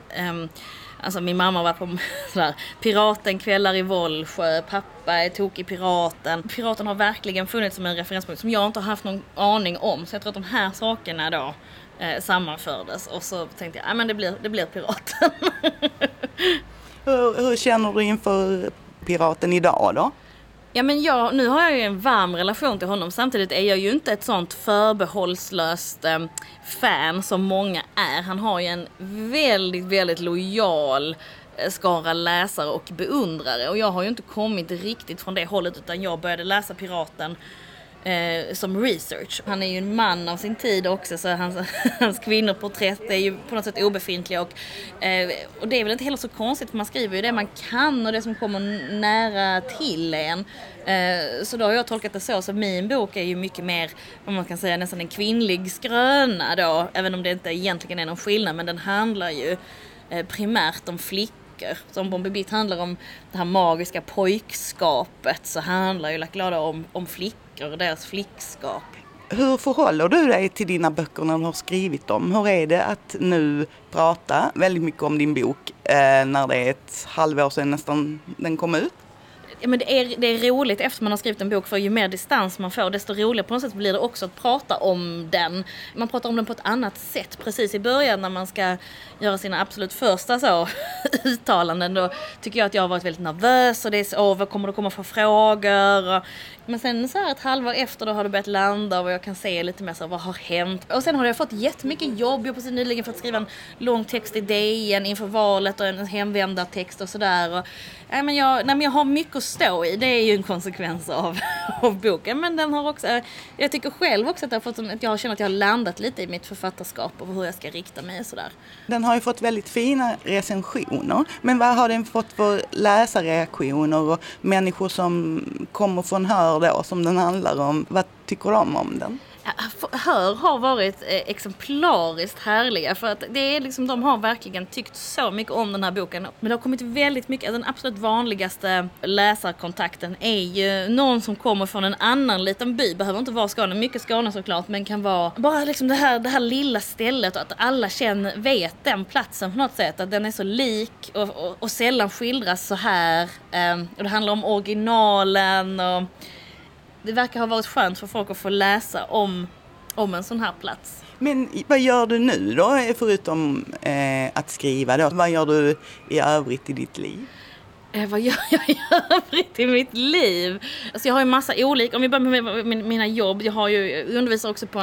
Alltså min mamma var på sådär, piratenkvällar i Vollsjö, pappa är tokig piraten. Piraten har verkligen funnits som en referenspunkt som jag inte har haft någon aning om. Så jag tror att de här sakerna då sammanfördes och så tänkte jag, men det blir Piraten. hur känner du inför Piraten idag då? Ja, men nu har jag ju en varm relation till honom. Samtidigt är jag ju inte ett sånt förbehållslöst fan som många är. Han har ju en väldigt, väldigt lojal skara läsare och beundrare. Och jag har ju inte kommit riktigt från det hållet, utan jag började läsa Piraten som research. Han är ju en man av sin tid också, så hans kvinnoporträtt är ju på något sätt obefintliga och det är väl inte heller så konstigt, för man skriver ju det man kan och det som kommer nära till en. Så då har jag tolkat det så min bok är ju mycket mer, om man kan säga, nästan en kvinnlig skröna då, även om det inte egentligen är någon skillnad, men den handlar ju primärt om flickor. Som Bombi Bitt handlar om det här magiska pojkskapet, så handlar ju Glada om flickor och deras flickskap. Hur förhåller du dig till dina böcker när du har skrivit dem? Hur är det att nu prata väldigt mycket om din bok när det är ett halvår sedan nästan den kom ut? Ja, men det är roligt efter man har skrivit en bok, för ju mer distans man får, desto roligare på något sätt blir det också att prata om den. Man pratar om den på ett annat sätt. Precis i början när man ska göra sina absolut första uttalanden, då tycker jag att jag har varit väldigt nervös och det är så, vad kommer det komma för frågor? Men sen så här ett halvår efter, då har det börjat landa och jag kan se lite mer vad har hänt. Och sen har jag fått jättemycket jobb. Jag har precis nyligen fått skriva en lång text i DN inför valet och en hemvändartext och sådär. Jag har mycket att stå i. Det är ju en konsekvens av boken. Men den har också, jag tycker själv också att jag har känt att jag har landat lite i mitt författarskap och hur jag ska rikta mig och sådär. Den har ju fått väldigt fina recensioner. Men vad har den fått för läsarreaktioner och människor som kommer från Hör då, som den handlar om? Vad tycker de om den? Hör har varit exemplariskt härliga, för att det är de har verkligen tyckt så mycket om den här boken. Men det har kommit väldigt mycket, den absolut vanligaste läsarkontakten är ju någon som kommer från en annan liten by, behöver inte vara Skåne, mycket Skåne såklart, men kan vara bara det här lilla stället, och att alla vet den platsen på något sätt, att den är så lik och sällan skildras så här, och det handlar om originalen och det verkar ha varit skönt för folk att få läsa om en sån här plats. Men vad gör du nu då, förutom att skriva då? Vad gör du i övrigt i ditt liv? Vad gör jag i övrigt i mitt liv? Alltså jag har ju massa olika, om vi börjar med mina jobb. Jag undervisar också på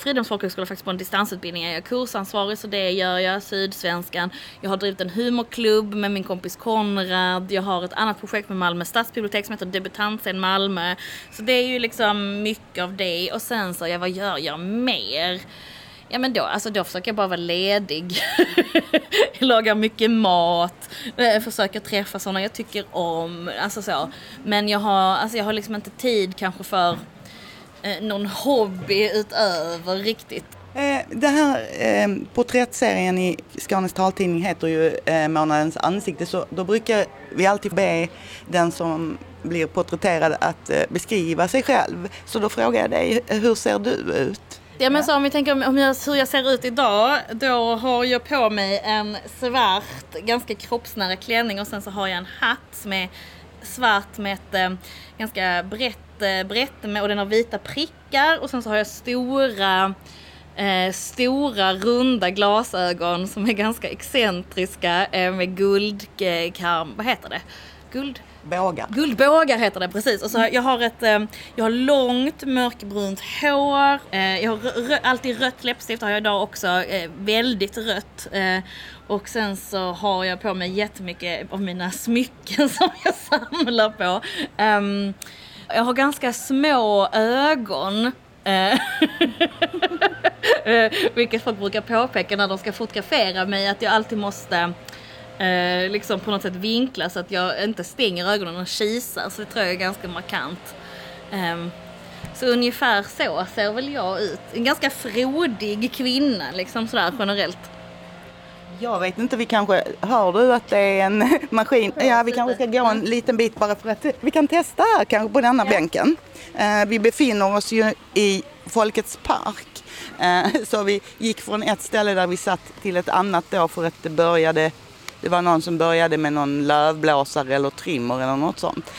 Fridhems folkhögskola, faktiskt på en distansutbildning. Jag är kursansvarig, så det gör jag. Sydsvenskan. Jag har drivit en humorklubb med min kompis Konrad. Jag har ett annat projekt med Malmö stadsbibliotek som heter Debutantscen Malmö. Så det är ju mycket av det. Och sen så, vad gör jag mer? Ja, men då försöker jag bara vara ledig. Jag lagar mycket mat. Jag försöker träffa sådana jag tycker om. Men jag har inte tid kanske för någon hobby utöver riktigt. Den här porträttserien i Skånes taltidning heter ju Månadens ansikte, så då brukar vi alltid be den som blir porträtterad att beskriva sig själv. Så då frågar jag dig, hur ser du ut? Ja, men så om vi tänker hur jag ser ut idag, då har jag på mig en svart, ganska kroppsnära klänning, och sen så har jag en hatt som är svart med ett ganska brett med, och den har vita prickar, och sen så har jag stora runda glasögon som är ganska excentriska med guldkarm, vad heter det? Guldbågar heter det, precis. Och så jag har långt mörkbrunt hår. Jag har alltid rött läppstift, har jag idag också, väldigt rött. Och sen så har jag på mig jättemycket av mina smycken som jag samlar på. Jag har ganska små ögon. Vilket folk brukar påpeka när de ska fotografera mig, att jag alltid måste på något sätt vinkla så att jag inte stänger ögonen och kisar, så det tror jag är ganska markant. Så ungefär så ser väl jag ut. En ganska frodig kvinna sådär generellt. Jag vet inte, vi kanske, hör du att det är en maskin? Ja, vi kanske ska gå en liten bit bara för att vi kan testa här kanske på denna bänken. Vi befinner oss ju i Folkets park. Så vi gick från ett ställe där vi satt till ett annat då, för att det var någon som började med någon lövblåsare eller trimmer eller något sånt.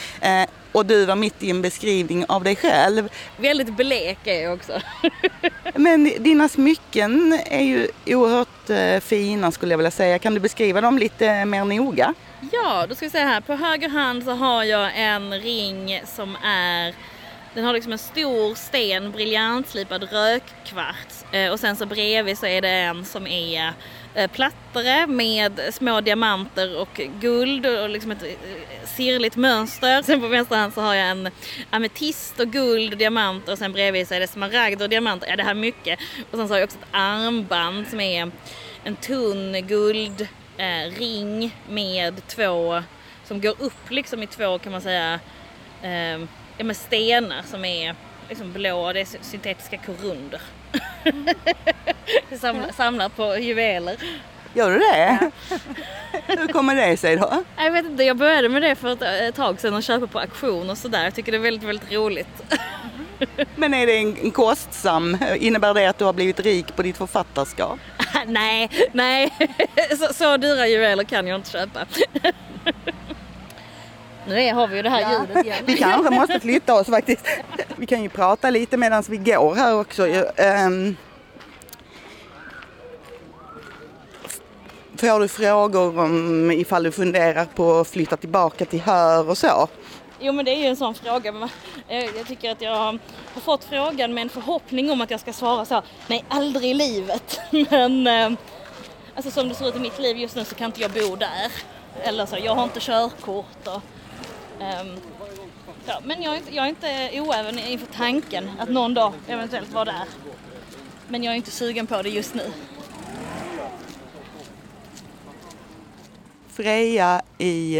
Och du var mitt i en beskrivning av dig själv. Väldigt blek är jag också. Men dina smycken är ju oerhört fina, skulle jag vilja säga. Kan du beskriva dem lite mer noga? Ja, då ska vi se här. På höger hand så har jag en ring som är Den har liksom en stor sten, briljantslipad rökkvarts. Och sen så bredvid så är det en som är plattare med små diamanter och guld och liksom ett sirligt mönster. Sen på vänster hand så har jag en ametist och guld och diamanter, och sen bredvid så är det smaragd och diamanter. Ja, det här är mycket. Och sen så har jag också ett armband som är en tunn guldring med två, som går upp liksom i två, kan man säga, med stenar som är liksom blå. Det är syntetiska korunder. Samlar på juveler. Gör du det? Ja. Hur kommer det sig då? Jag vet inte, jag började med det för ett tag sedan och köpa på auktion och sådär. Jag tycker det är väldigt, väldigt roligt. Men är det en kostsam? Innebär det att du har blivit rik på ditt författarskap? Nej. Så dyra juveler kan jag inte köpa. Nu har vi ju det här ljudet igen. Vi kanske måste flytta oss faktiskt. Vi kan ju prata lite medan vi går här också. Får du frågor om ifall du funderar på att flytta tillbaka till Hör och så? Jo, men det är ju en sån fråga. Jag tycker att jag har fått frågan med en förhoppning om att jag ska svara så här: nej, aldrig i livet. Men alltså, som det ser ut i mitt liv just nu så kan inte jag bo där. Eller så, jag har inte körkort och, ja, men jag är inte oäven inför tanken att någon dag eventuellt vara där. Men jag är inte sugen på det just nu. Freja i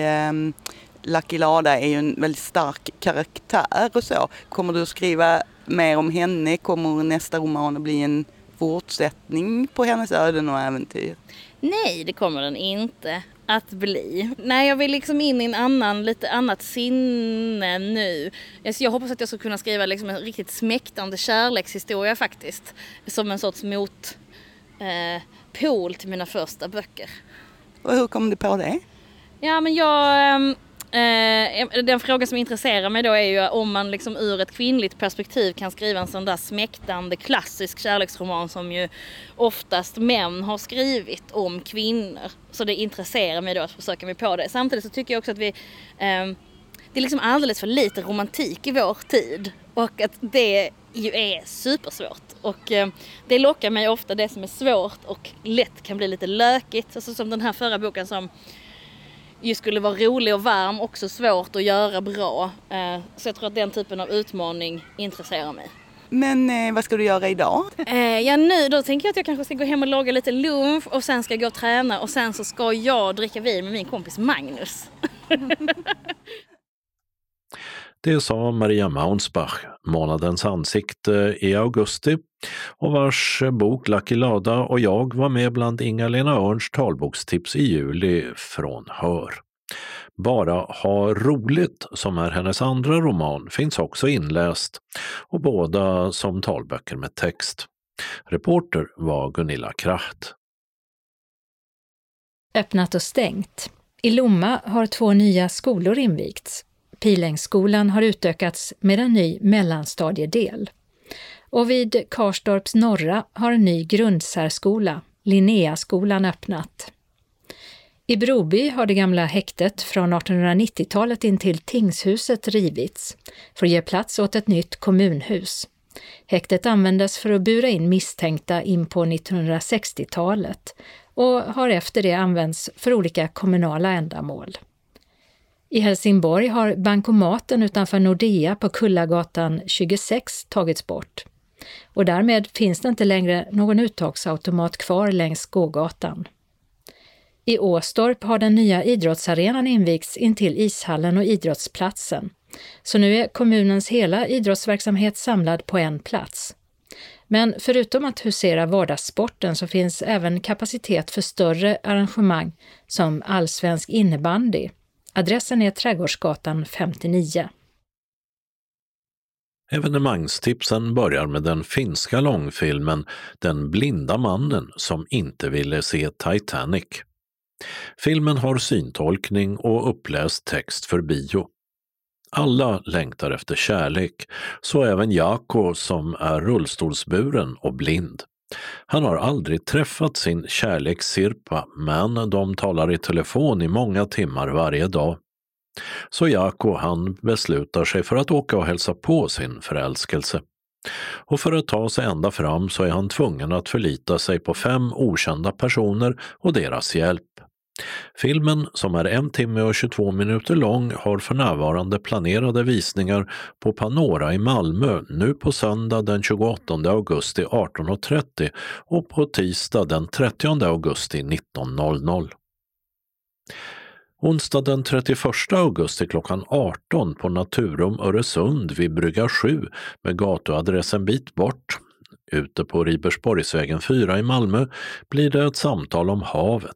Lucky Lada är ju en väldigt stark karaktär och så. Kommer du att skriva mer om henne? Kommer nästa roman att bli en fortsättning på hennes öden och äventyr? Nej, det kommer den inte att bli. Nej, jag vill liksom in i en annan, lite annat sinne nu. Jag hoppas att jag ska kunna skriva liksom en riktigt smäktande kärlekshistoria faktiskt. Som en sorts motpol till mina första böcker. Och hur kom du på det? Ja, men den fråga som intresserar mig då är ju om man liksom ur ett kvinnligt perspektiv kan skriva en sån där smäktande klassisk kärleksroman som ju oftast män har skrivit om kvinnor. Så det intresserar mig då att försöka mig på det. Samtidigt så tycker jag också att det är liksom alldeles för lite romantik i vår tid. Och att det ju är supersvårt. Och det lockar mig ofta det som är svårt och lätt kan bli lite lökigt. Alltså som den här förra boken som ju skulle vara rolig och varm, också svårt att göra bra. Så jag tror att den typen av utmaning intresserar mig. Men vad ska du göra idag? Ja, nu då tänker jag att jag kanske ska gå hem och laga lite lunch och sen ska jag gå och träna och sen så ska jag dricka vin med min kompis Magnus. Det sa Maria Maunsbach, månadens ansikte i augusti, och vars bok Lucky Lada och jag var med bland Inga-Lena Örns talbokstips i juli från Hör. Bara ha roligt, som är hennes andra roman, finns också inläst, och båda som talböcker med text. Reporter var Gunilla Kracht. Öppnat och stängt. I Lomma har 2 nya skolor invigts. Pilängsskolan har utökats med en ny mellanstadiedel. Och vid Karstorps norra har en ny grundsärskola, Linnéaskolan, öppnat. I Broby har det gamla häktet från 1890-talet in till tingshuset rivits för att ge plats åt ett nytt kommunhus. Häktet användes för att bura in misstänkta in på 1960-talet och har efter det använts för olika kommunala ändamål. I Helsingborg har bankomaten utanför Nordea på Kullagatan 26 tagits bort. Och därmed finns det inte längre någon uttagsautomat kvar längs gågatan. I Åstorp har den nya idrottsarenan invigts intill ishallen och idrottsplatsen. Så nu är kommunens hela idrottsverksamhet samlad på en plats. Men förutom att husera vardagssporten så finns även kapacitet för större arrangemang som allsvensk innebandy. Adressen är Trädgårdsgatan 59. Evenemangstipsen börjar med den finska långfilmen Den blinda mannen som inte ville se Titanic. Filmen har syntolkning och uppläst text för bio. Alla längtar efter kärlek, så även Jaakko som är rullstolsburen och blind. Han har aldrig träffat sin kärleks Sirpa, men de talar i telefon i många timmar varje dag. Så Jack och han beslutar sig för att åka och hälsa på sin förälskelse. Och för att ta sig ända fram så är han tvungen att förlita sig på 5 okända personer och deras hjälp. Filmen, som är 1 timme och 22 minuter lång, har för närvarande planerade visningar på Panora i Malmö nu på söndag den 28 augusti 18.30 och på tisdag den 30 augusti 19.00. Onsdag den 31 augusti klockan 18 på Naturum Öresund vid brygga 7 med gatuadress en bit bort, ute på Ribersborgsvägen 4 i Malmö, blir det ett samtal om havet.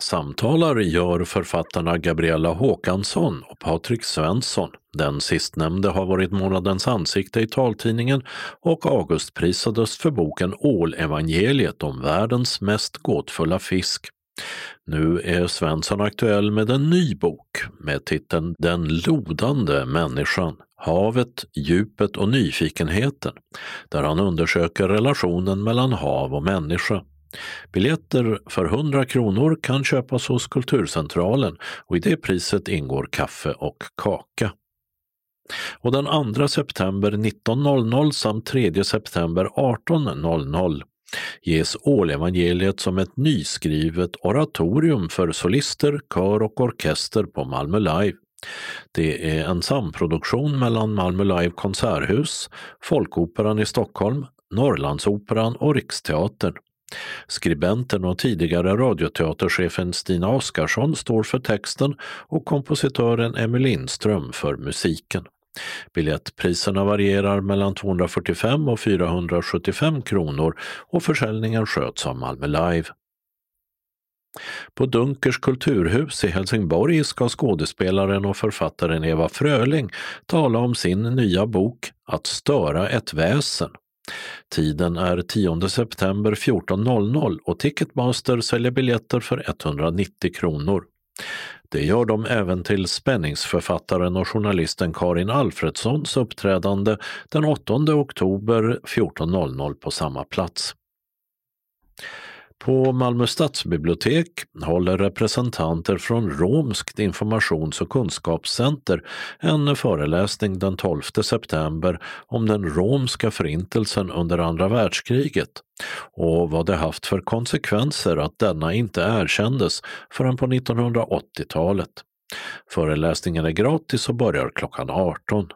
Samtalar gör författarna Gabriella Håkansson och Patrik Svensson. Den sistnämnde har varit månadens ansikte i taltidningen och augustprisades för boken Ålevangeliet om världens mest gåtfulla fisk. Nu är Svensson aktuell med en ny bok med titeln Den lodande människan, havet, djupet och nyfikenheten, där han undersöker relationen mellan hav och människa. Biljetter för 100 kronor kan köpas hos Kulturcentralen och i det priset ingår kaffe och kaka. Och den 2 september 19.00 samt 3 september 18.00 ges Ålevangeliet som ett nyskrivet oratorium för solister, kör och orkester på Malmö Live. Det är en samproduktion mellan Malmö Live konserthus, Folkoperan i Stockholm, Norrlandsoperan och Riksteatern. Skribenten och tidigare radioteaterchefen Stina Oskarsson står för texten och kompositören Emil Lindström för musiken. Biljettpriserna varierar mellan 245 och 475 kronor och försäljningen sköts av Malmö Live. På Dunkers kulturhus i Helsingborg ska skådespelaren och författaren Eva Fröling tala om sin nya bok Att störa ett väsen. Tiden är 10 september 14.00 och Ticketmaster säljer biljetter för 190 kronor. Det gör de även till spänningsförfattaren och journalisten Karin Alfredssons uppträdande den 8 oktober 14.00 på samma plats. På Malmö stadsbibliotek håller representanter från Romskt informations- och kunskapscenter en föreläsning den 12 september om den romska förintelsen under andra världskriget och vad det haft för konsekvenser att denna inte erkändes förrän på 1980-talet. Föreläsningen är gratis och börjar klockan 18.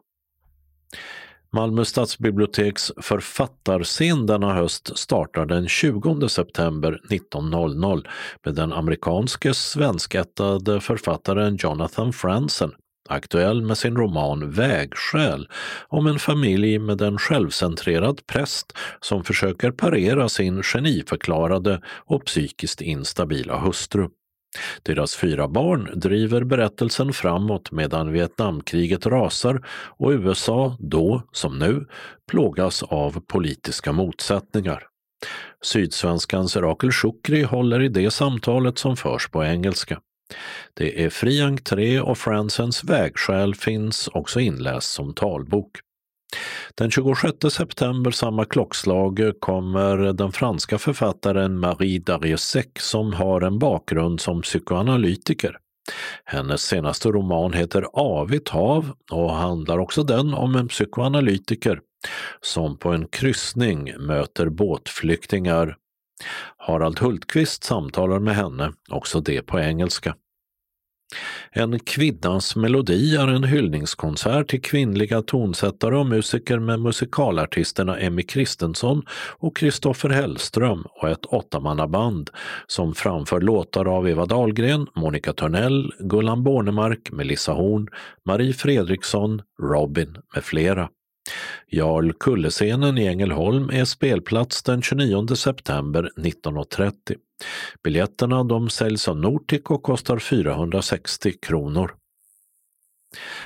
Malmö stadsbiblioteks författarscen denna höst startar den 20 september 19.00 med den amerikanske svenskättade författaren Jonathan Franzen, aktuell med sin roman Vägskäl, om en familj med en självcentrerad präst som försöker parera sin geniförklarade och psykiskt instabila hustru. Deras 4 barn driver berättelsen framåt medan Vietnamkriget rasar och USA, då som nu, plågas av politiska motsättningar. Sydsvenskans Rakel Shukri håller i det samtalet som förs på engelska. Det är fri entré och Fransens Vägskäl finns också inläst som talbok. Den 26 september samma klockslag kommer den franska författaren Marie Darrieussecq, som har en bakgrund som psykoanalytiker. Hennes senaste roman heter Avigt hav och handlar också den om en psykoanalytiker som på en kryssning möter båtflyktingar. Harald Hultqvist samtalar med henne, också det på engelska. En kvinnans melodi är en hyllningskonsert till kvinnliga tonsättare och musiker med musikalartisterna Emmy Kristensson och Kristoffer Hellström och ett 8-mannaband som framför låtar av Eva Dahlgren, Monica Törnell, Gullan Bornemark, Melissa Horn, Marie Fredriksson, Robin med flera. Jarl Kullescenen i Ängelholm är spelplats den 29 september 19.30. Biljetterna de säljs av Nortic och kostar 460 kronor.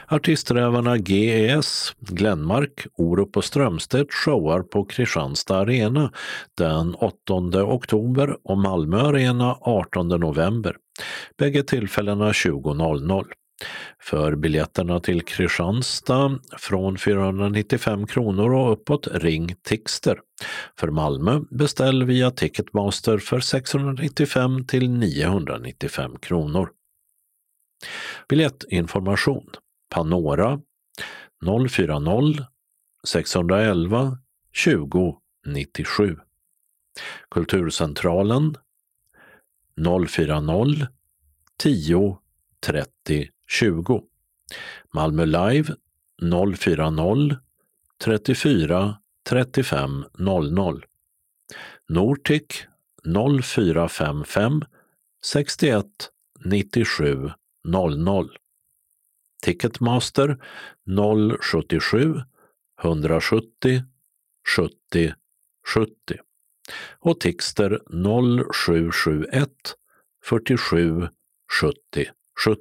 Artisträvarna GES, Glenmark, Orup och Strömstedt showar på Kristianstad Arena den 8 oktober och Malmö Arena 18 november. Bägge tillfällena 20.00. För biljetterna till Kristianstad från 495 kronor och uppåt ring Tixter. För Malmö beställ via Ticketmaster för 695 till 995 kronor. Biljettinformation: Panora 040 611 20 97. Kulturcentralen 040 10 30 20. Malmö Live 040 34 35 00. Nortic 0455 61 97 00. Ticketmaster 077 170 70 70 och Tickster 0771 47 70 70.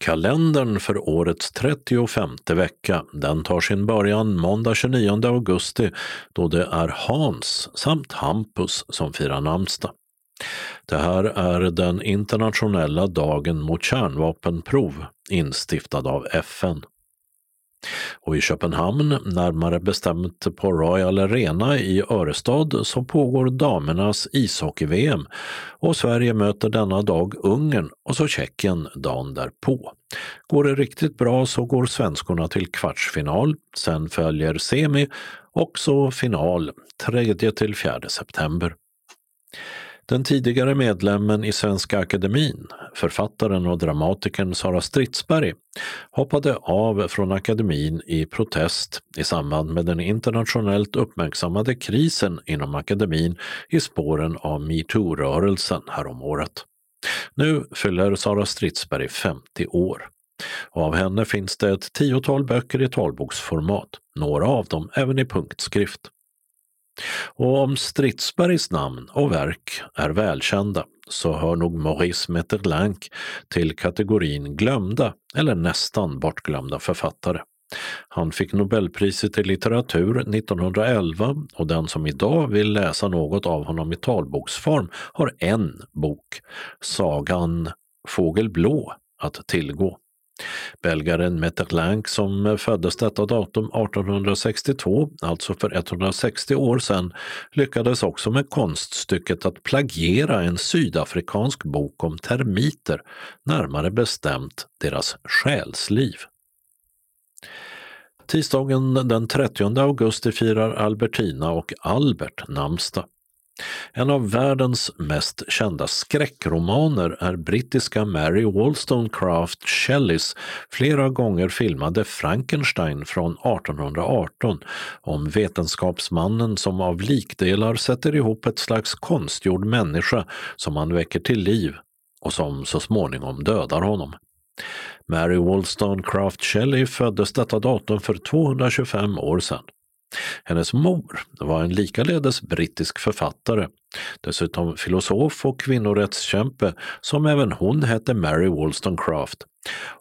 Kalendern för årets 35:e vecka, den tar sin början måndag 29 augusti då det är Hans samt Hampus som firar namnsdag. Det här är den internationella dagen mot kärnvapenprov, instiftad av FN. Och i Köpenhamn, närmare bestämt på Royal Arena i Örestad, så pågår damernas ishockey-VM och Sverige möter denna dag Ungern och så Tjeckien dagen därpå. Går det riktigt bra så går svenskorna till kvartsfinal, sen följer semi och så final 3-4 september. Den tidigare medlemmen i Svenska Akademin, författaren och dramatikern Sara Stridsberg, hoppade av från akademin i protest i samband med den internationellt uppmärksammade krisen inom akademin i spåren av MeToo-rörelsen häromåret. Nu fyller Sara Stridsberg 50 år. Och av henne finns det ett 10-tal böcker i talboksformat, några av dem även i punktskrift. Och om Stridsbergs namn och verk är välkända så hör nog Maurice Maeterlinck till kategorin glömda eller nästan bortglömda författare. Han fick Nobelpriset i litteratur 1911 och den som idag vill läsa något av honom i talboksform har en bok, sagan Fågelblå, att tillgå. Belgaren Maeterlinck, som föddes detta datum 1862, alltså för 160 år sedan, lyckades också med konststycket att plagiera en sydafrikansk bok om termiter, närmare bestämt deras själsliv. Tisdagen den 30 augusti firar Albertina och Albert namnsdag. En av världens mest kända skräckromaner är brittiska Mary Wollstonecraft Shelleys flera gånger filmade Frankenstein från 1818 om vetenskapsmannen som av likdelar sätter ihop ett slags konstgjord människa som han väcker till liv och som så småningom dödar honom. Mary Wollstonecraft Shelley föddes detta datum för 225 år sedan. Hennes mor var en likaledes brittisk författare, dessutom filosof och kvinnorättskämpe som även hon hette Mary Wollstonecraft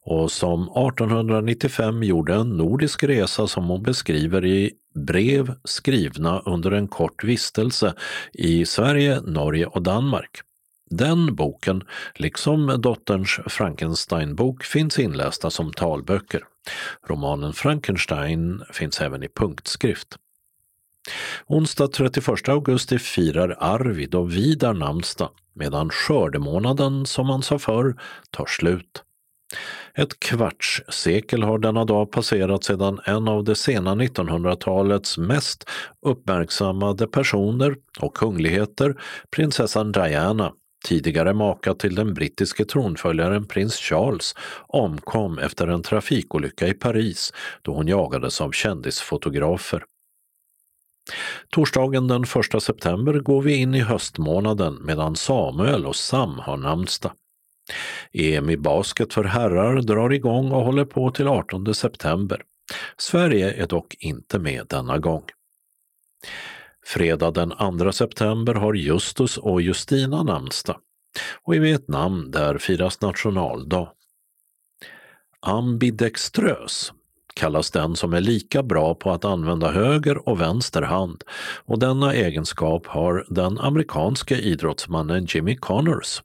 och som 1895 gjorde en nordisk resa som hon beskriver i brev skrivna under en kort vistelse i Sverige, Norge och Danmark. Den boken, liksom dotterns Frankenstein-bok, finns inlästa som talböcker. Romanen Frankenstein finns även i punktskrift. Onsdag 31 augusti firar Arvid och Vidar namnsdag, medan skördemånaden, som man sa förr, tar slut. Ett kvarts sekel har denna dag passerat sedan en av det sena 1900-talets mest uppmärksammade personer och kungligheter, prinsessan Diana, tidigare maka till den brittiske tronföljaren prins Charles, omkom efter en trafikolycka i Paris då hon jagades av kändisfotografer. Torsdagen den 1 september går vi in i höstmånaden medan Samuel och Sam har namnsdag. EM i basket för herrar drar igång och håller på till 18 september. Sverige är dock inte med denna gång. Fredag den 2 september har Justus och Justina namnsdag, och i Vietnam där firas nationaldag. Ambidextrös kallas den som är lika bra på att använda höger och vänster hand, och denna egenskap har den amerikanske idrottsmannen Jimmy Connors.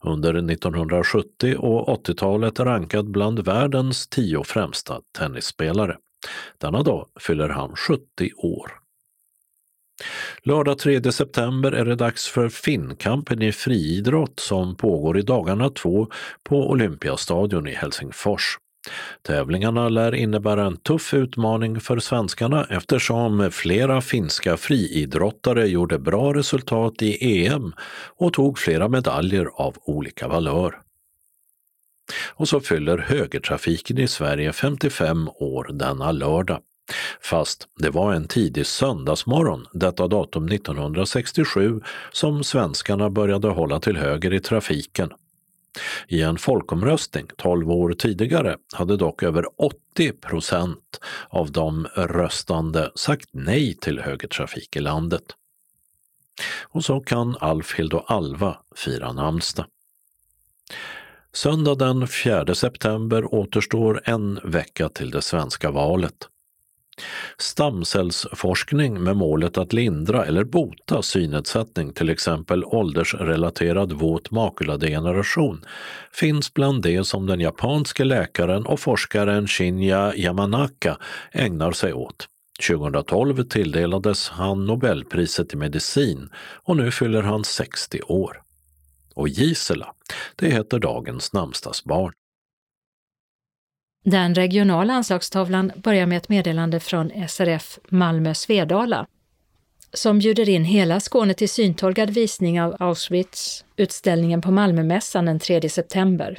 Under 1970- och 80-talet rankad bland världens 10 främsta tennisspelare. Denna dag fyller han 70 år. Lördag 3 september är det dags för Finnkampen i friidrott som pågår i dagarna 2 på Olympiastadion i Helsingfors. Tävlingarna lär innebära en tuff utmaning för svenskarna eftersom flera finska friidrottare gjorde bra resultat i EM och tog flera medaljer av olika valör. Och så fyller högertrafiken i Sverige 55 år denna lördag. Fast det var en tidig söndagsmorgon, detta datum 1967, som svenskarna började hålla till höger i trafiken. I en folkomröstning 12 år tidigare hade dock över 80% av de röstande sagt nej till högertrafik i landet. Och så kan Alfhild och Alva fira namnsdag. Söndag den 4 september återstår en vecka till det svenska valet. Stamcellsforskning med målet att lindra eller bota synnedsättning, till exempel åldersrelaterad våt makuladegeneration, finns bland det som den japanske läkaren och forskaren Shinya Yamanaka ägnar sig åt. 2012 tilldelades han Nobelpriset i medicin och nu fyller han 60 år. Och Gisela, det heter dagens namnsdagsbarn. Den regionala anslagstavlan börjar med ett meddelande från SRF Malmö Svedala som bjuder in hela Skåne till syntolkad visning av Auschwitz, utställningen på Malmömässan den 3 september.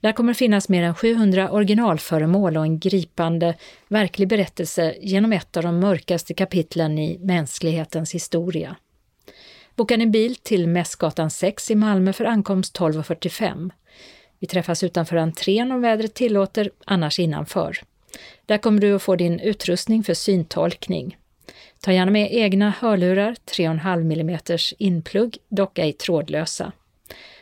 Där kommer finnas mer än 700 originalföremål och en gripande, verklig berättelse genom ett av de mörkaste kapitlen i mänsklighetens historia. Boka en bil till Mässgatan 6 i Malmö för ankomst 12:45. Vi träffas utanför entrén om vädret tillåter, annars innanför. Där kommer du att få din utrustning för syntolkning. Ta gärna med egna hörlurar, 3,5 mm inplugg, dock ej trådlösa.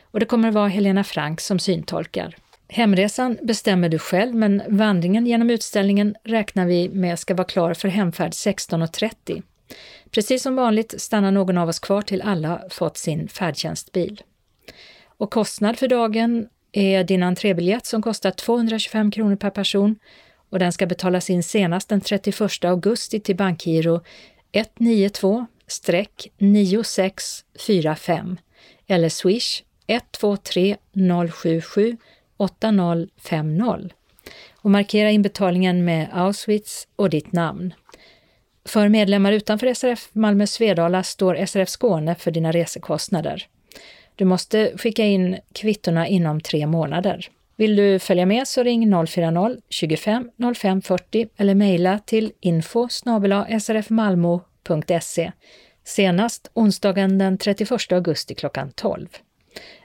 Och det kommer att vara Helena Frank som syntolkar. Hemresan bestämmer du själv, men vandringen genom utställningen räknar vi med ska vara klar för hemfärd 16:30. Precis som vanligt stannar någon av oss kvar till alla fått sin färdtjänstbil. Och kostnad för dagen är din entrébiljett som kostar 225 kronor per person och den ska betalas in senast den 31 augusti till bankgiro 192-9645 eller swish 1230778050 och markera inbetalningen med Auschwitz och ditt namn. För medlemmar utanför SRF Malmö Svedala står SRF Skåne för dina resekostnader. Du måste skicka in kvittorna inom 3 månader. Vill du följa med så ring 040 25 05 40 eller mejla till info@srfmalmo.se senast onsdagen den 31 augusti klockan 12.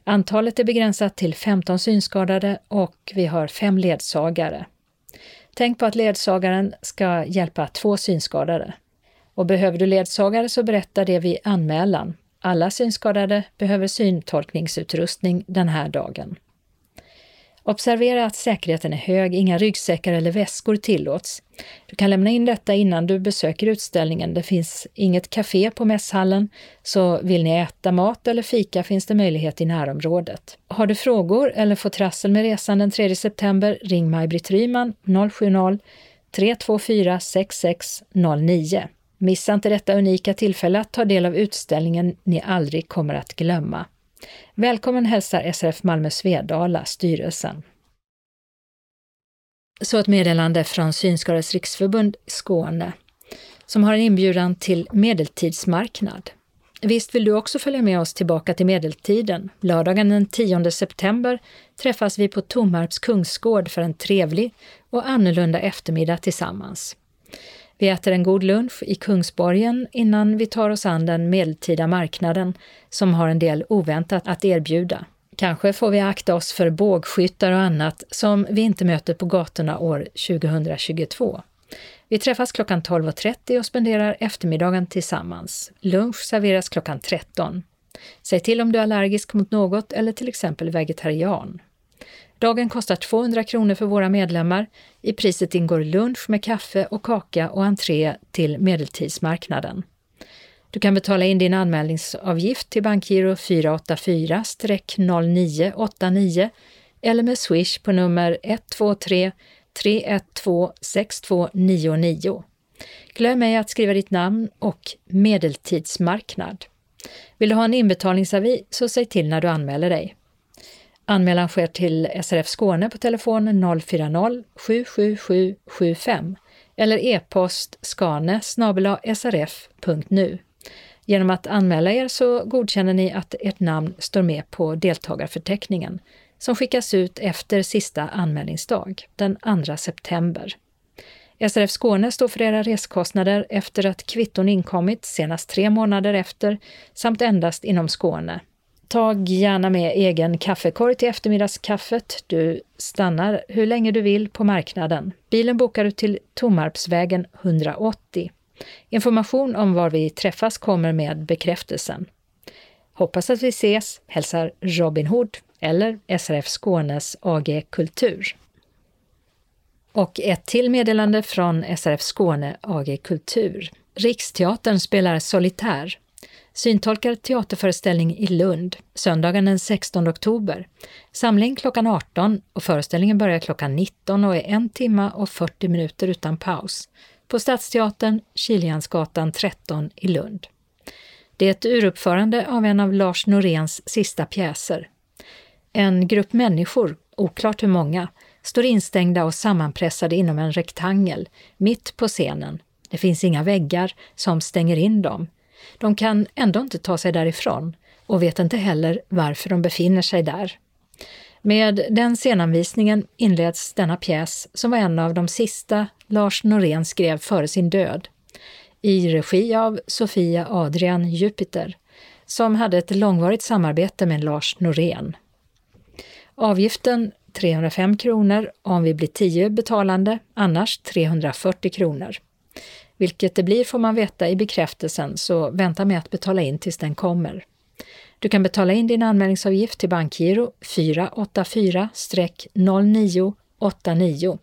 Antalet är begränsat till 15 synskadade och vi har 5 ledsagare. Tänk på att ledsagaren ska hjälpa 2 synskadade. Och behöver du ledsagare så berätta det vid anmälan. Alla synskadade behöver syntolkningsutrustning den här dagen. Observera att säkerheten är hög, inga ryggsäckar eller väskor tillåts. Du kan lämna in detta innan du besöker utställningen. Det finns inget café på mässhallen, så vill ni äta mat eller fika finns det möjlighet i närområdet. Har du frågor eller får trassel med resan den 3 september, ring Maj-Britt Ryman 070 324 6609. Missa inte detta unika tillfälle att ta del av utställningen ni aldrig kommer att glömma. Välkommen hälsar SRF Malmö Svedala, styrelsen. Så ett meddelande från Synskadades riksförbund Skåne som har en inbjudan till medeltidsmarknad. Visst vill du också följa med oss tillbaka till medeltiden? Lördagen den 10 september träffas vi på Tomarps kungsgård för en trevlig och annorlunda eftermiddag tillsammans. Vi äter en god lunch i Kungsborgen innan vi tar oss an den medeltida marknaden som har en del oväntat att erbjuda. Kanske får vi akta oss för bågskyttar och annat som vi inte möter på gatorna år 2022. Vi träffas klockan 12:30 och spenderar eftermiddagen tillsammans. Lunch serveras klockan 13. Säg till om du är allergisk mot något eller till exempel vegetarian. Dagen kostar 200 kronor för våra medlemmar. I priset ingår lunch med kaffe och kaka och entré till medeltidsmarknaden. Du kan betala in din anmälningsavgift till bankgiro 484-0989 eller med swish på nummer 123 312 6299. Glöm ej att skriva ditt namn och medeltidsmarknad. Vill du ha en inbetalningsavi så säg till när du anmäler dig. Anmälan sker till SRF Skåne på telefon 040-77775 eller e-post skane@srf.nu. Genom att anmäla er så godkänner ni att ert namn står med på deltagarförteckningen som skickas ut efter sista anmälningsdag, den 2 september. SRF Skåne står för era reskostnader efter att kvitton inkommit senast 3 månader efter samt endast inom Skåne. Ta gärna med egen kaffekorg till eftermiddagskaffet. Du stannar hur länge du vill på marknaden. Bilen bokar du till Tomarpsvägen 180. Information om var vi träffas kommer med bekräftelsen. Hoppas att vi ses, hälsar Robin Hood eller SRF Skånes AG Kultur. Och ett till meddelande från SRF Skåne AG Kultur. Riksteatern spelar Solitär. Syntolkar teaterföreställning i Lund, söndagen den 16 oktober. Samling klockan 18 och föreställningen börjar klockan 19 och är 1 timme och 40 minuter utan paus. På Stadsteatern, Kiliansgatan 13 i Lund. Det är ett uruppförande av en av Lars Noréns sista pjäser. En grupp människor, oklart hur många, står instängda och sammanpressade inom en rektangel, mitt på scenen. Det finns inga väggar som stänger in dem. De kan ändå inte ta sig därifrån och vet inte heller varför de befinner sig där. Med den scenanvisningen inleds denna pjäs som var en av de sista Lars Norén skrev före sin död, i regi av Sofia Adrian Jupiter, som hade ett långvarigt samarbete med Lars Norén. Avgiften 305 kronor om vi blir 10 betalande, annars 340 kronor. Vilket det blir får man veta i bekräftelsen, så vänta med att betala in tills den kommer. Du kan betala in din anmälningsavgift till bankgiro 484-0989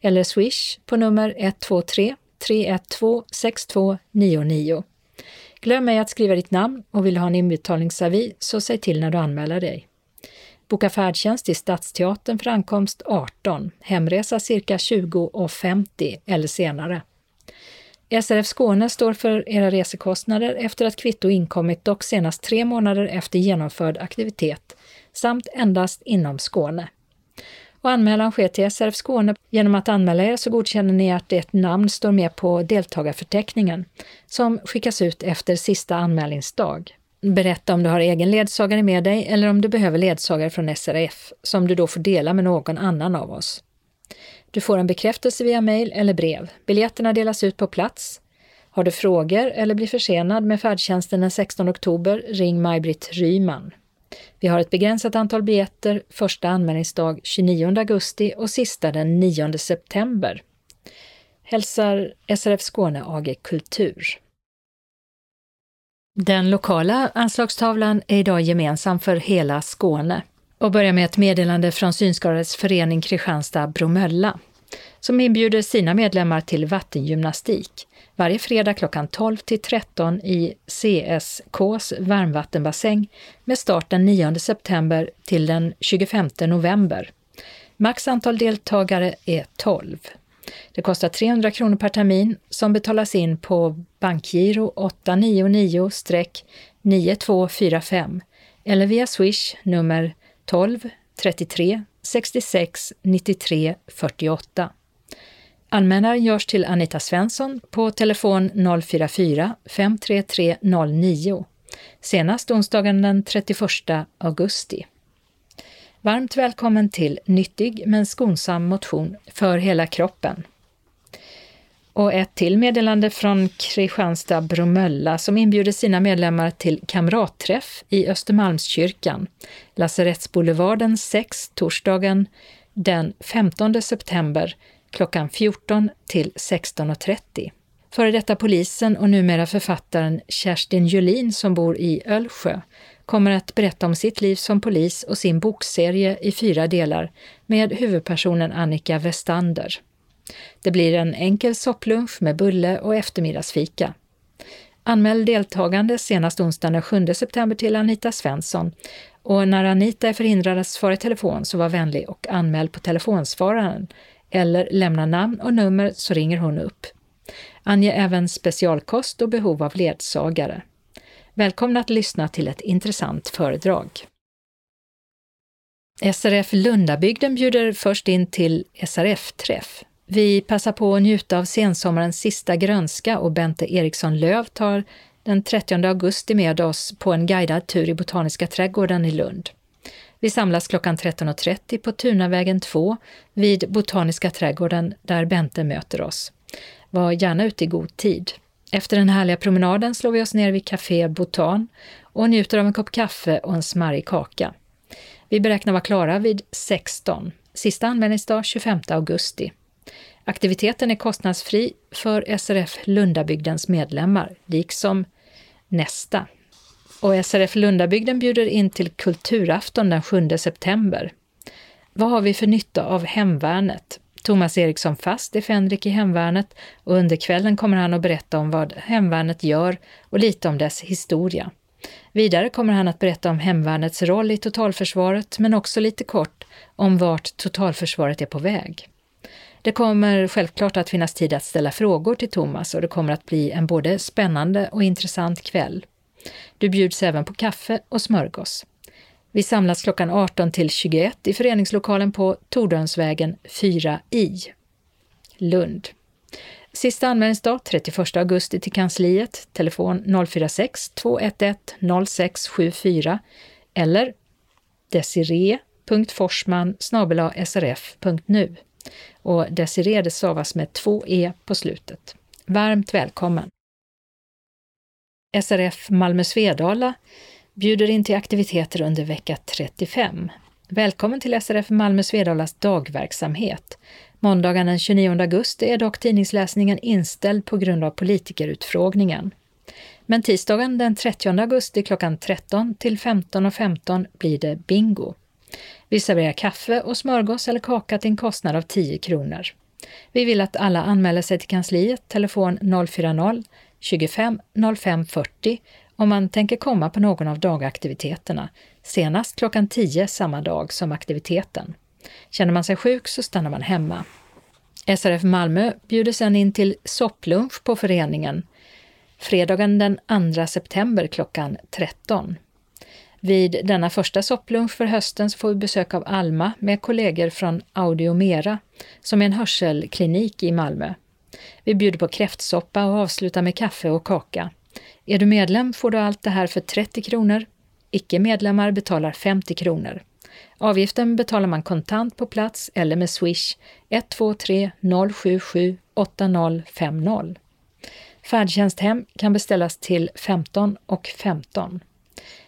eller swish på nummer 123 312 6299. Glöm ej att skriva ditt namn och vill ha en inbetalningsavi så säg till när du anmäler dig. Boka färdtjänst till Stadsteatern för ankomst 18, hemresa cirka 20:50 eller senare. SRF Skåne står för era resekostnader efter att kvitto inkommit dock senast 3 månader efter genomförd aktivitet samt endast inom Skåne. Och anmälan sker till SRF Skåne. Genom att anmäla er så godkänner ni att ert namn står med på deltagarförteckningen som skickas ut efter sista anmälningsdag. Berätta om du har egen ledsagare med dig eller om du behöver ledsagare från SRF som du då får dela med någon annan av oss. Du får en bekräftelse via mejl eller brev. Biljetterna delas ut på plats. Har du frågor eller blir försenad med färdtjänsten den 16 oktober, ring Maj-Britt Ryman. Vi har ett begränsat antal biljetter, första anmälningsdag 29 augusti och sista den 9 september. Hälsar SRF Skåne AG Kultur. Den lokala anslagstavlan är idag gemensam för hela Skåne. Och börjar med ett meddelande från Synskadades förening Kristianstad-Bromölla som inbjuder sina medlemmar till vattengymnastik varje fredag klockan 12 till 13 i CSKs varmvattenbassäng med start den 9 september till den 25 november. Max antal deltagare är 12. Det kostar 300 kronor per termin som betalas in på bankgiro 899-9245 eller via swish nummer 12 33 66 93 48. Anmälaren görs till Anita Svensson på telefon 044 533 09 senast onsdagen den 31 augusti. Varmt välkommen till nyttig men skonsam motion för hela kroppen. Och ett till meddelande från Kristianstad-Bromölla som inbjuder sina medlemmar till kamratträff i Östermalmskyrkan, Lasarettsboulevarden 6, torsdagen den 15 september klockan 14 till 16:30. Före detta polisen och numera författaren Kerstin Julin som bor i Ölsjö kommer att berätta om sitt liv som polis och sin bokserie i 4 delar med huvudpersonen Annika Westander. Det blir en enkel sopplunch med bulle och eftermiddagsfika. Anmäl deltagande senast onsdagen den 7 september till Anita Svensson. Och när Anita är förhindrad att svara i telefon så var vänlig och anmäl på telefonsvararen eller lämna namn och nummer så ringer hon upp. Ange även specialkost och behov av ledsagare. Välkomna att lyssna till ett intressant föredrag. SRF Lundabygden bjuder först in till SRF-träff. Vi passar på att njuta av sensommarens sista grönska och Bente Eriksson Löv tar den 30 augusti med oss på en guidad tur i Botaniska trädgården i Lund. Vi samlas klockan 13.30 på Tunavägen 2 vid Botaniska trädgården där Bente möter oss. Var gärna ute i god tid. Efter den härliga promenaden slår vi oss ner vid Café Botan och njuter av en kopp kaffe och en smarrig kaka. Vi beräknar vara klara vid 16. Sista användningsdag 25 augusti. Aktiviteten är kostnadsfri för SRF Lundabygdens medlemmar, liksom nästa. Och SRF Lundabygden bjuder in till kulturafton den 7 september. Vad har vi för nytta av hemvärnet? Thomas Eriksson Fast är fänrik i hemvärnet och under kvällen kommer han att berätta om vad hemvärnet gör och lite om dess historia. Vidare kommer han att berätta om hemvärnets roll i totalförsvaret men också lite kort om vart totalförsvaret är på väg. Det kommer självklart att finnas tid att ställa frågor till Thomas och det kommer att bli en både spännande och intressant kväll. Du bjuds även på kaffe och smörgås. Vi samlas klockan 18 till 21 i föreningslokalen på Tordönsvägen 4i, Lund. Sista användningsdag 31 augusti till kansliet, telefon 046 211 0674 eller desiree.forsman@srf.nu. Och Desiree det stavas med 2e på slutet. Varmt välkommen! SRF Malmö Svedala bjuder in till aktiviteter under vecka 35. Välkommen till SRF Malmö Svedalas dagverksamhet. Måndagen den 29 augusti är dock tidningsläsningen inställd på grund av politikerutfrågningen. Men tisdagen den 30 augusti klockan 13 till 15.15 blir det bingo. Vi serverar kaffe och smörgås eller kaka till en kostnad av 10 kronor. Vi vill att alla anmäler sig till kansliet, telefon 040 25 05 40 om man tänker komma på någon av dagaktiviteterna, senast klockan 10 samma dag som aktiviteten. Känner man sig sjuk så stannar man hemma. SRF Malmö bjuder sedan in till sopplunch på föreningen fredagen den 2 september klockan 13. Vid denna första sopplunch för hösten så får vi besök av Alma med kollegor från Audiomera som är en hörselklinik i Malmö. Vi bjuder på kräftsoppa och avslutar med kaffe och kaka. Är du medlem får du allt det här för 30 kronor. Icke-medlemmar betalar 50 kronor. Avgiften betalar man kontant på plats eller med Swish 123 077 8050. Färdtjänsthem kan beställas till 15:15.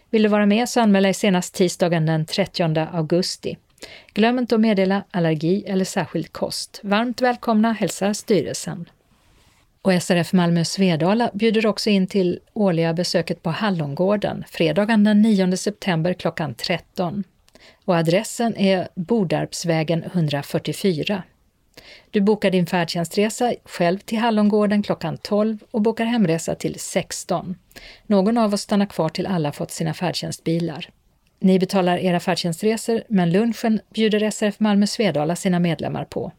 Vill du vara med så anmäl dig senast tisdagen den 30 augusti. Glöm inte att meddela allergi eller särskild kost. Varmt välkomna, hälsar styrelsen. Och SRF Malmö Svedala bjuder också in till årliga besöket på Hallongården fredagen den 9 september klockan 13. Och adressen är Bodarpsvägen 144. Du bokar din färdtjänstresa själv till Hallongården klockan 12 och bokar hemresa till 16. Någon av oss stannar kvar till alla fått sina färdtjänstbilar. Ni betalar era färdtjänstresor men lunchen bjuder SRF Malmö Svedala sina medlemmar på.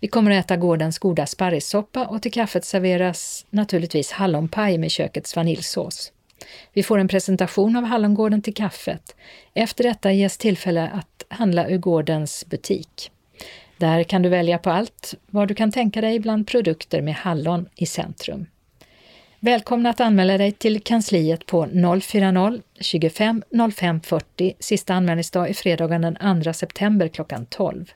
Vi kommer att äta gårdens goda sparrissoppa och till kaffet serveras naturligtvis hallonpaj med kökets vaniljsås. Vi får en presentation av hallongården till kaffet. Efter detta ges tillfälle att handla ur gårdens butik. Där kan du välja på allt vad du kan tänka dig bland produkter med hallon i centrum. Välkomna att anmäla dig till kansliet på 040 25 05 40. Sista anmälningsdag är fredagen den 2 september klockan 12.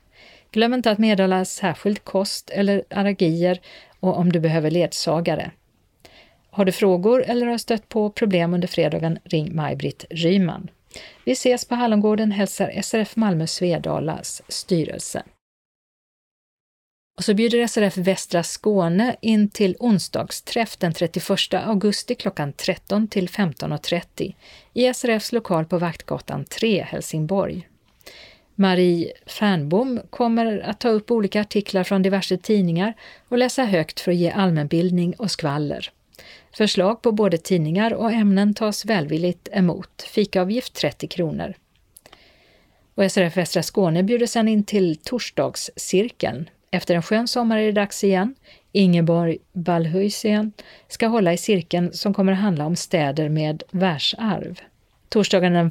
Glöm inte att meddela särskild kost eller allergier och om du behöver ledsagare. Har du frågor eller har stött på problem under fredagen, ring Maj-Britt Ryman. Vi ses på Hallongården, hälsar SRF Malmö Svedalas styrelse. Och så bjuder SRF Västra Skåne in till onsdagsträff den 31 augusti klockan 13 till 15.30 i SRFs lokal på Vaktgatan 3, Helsingborg. Marie Fernbom kommer att ta upp olika artiklar från diverse tidningar och läsa högt för att ge allmänbildning och skvaller. Förslag på både tidningar och ämnen tas välvilligt emot. Fikaavgift 30 kronor. Och SRF Västra Skåne bjuder sedan in till torsdagscirkeln. Efter en skön sommar är det dags igen. Ingeborg Ballhuisen ska hålla i cirkeln som kommer att handla om städer med världsarv. Torsdagen den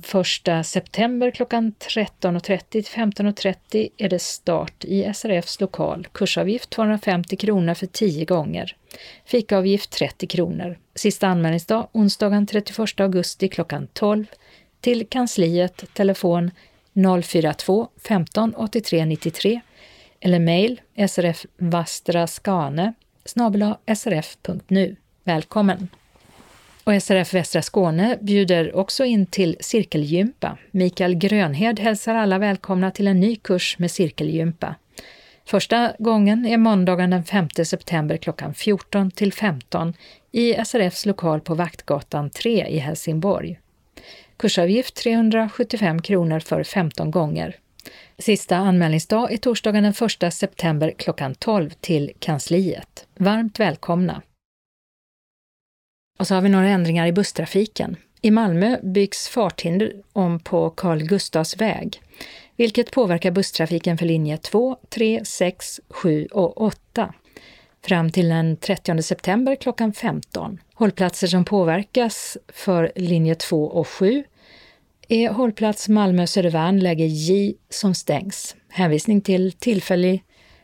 1 september klockan 13:30 till 15:30 är det start i SRFs lokal. Kursavgift 250 kronor för 10 gånger. Fikaavgift 30 kronor. Sista anmälningsdag onsdagen 31 augusti klockan 12. Till kansliet telefon 042 15 83 93 eller mejl srfvastraskane@srf.nu. Välkommen! Och SRF Västra Skåne bjuder också in till cirkelgympa. Mikael Grönhed hälsar alla välkomna till en ny kurs med cirkelgympa. Första gången är måndagen den 5 september klockan 14 till 15 i SRFs lokal på Vaktgatan 3 i Helsingborg. Kursavgift 375 kronor för 15 gånger. Sista anmälningsdag är torsdagen den 1 september klockan 12 till kansliet. Varmt välkomna! Och så har vi några ändringar i busstrafiken. I Malmö byggs farthinder om på Carl Gustavs väg, vilket påverkar busstrafiken för linje 2, 3, 6, 7 och 8. Fram till den 30 september klockan 15. Hållplatser som påverkas för linje 2 och 7 är hållplats Malmö Södervärn läge J som stängs. Hänvisning till tillfällig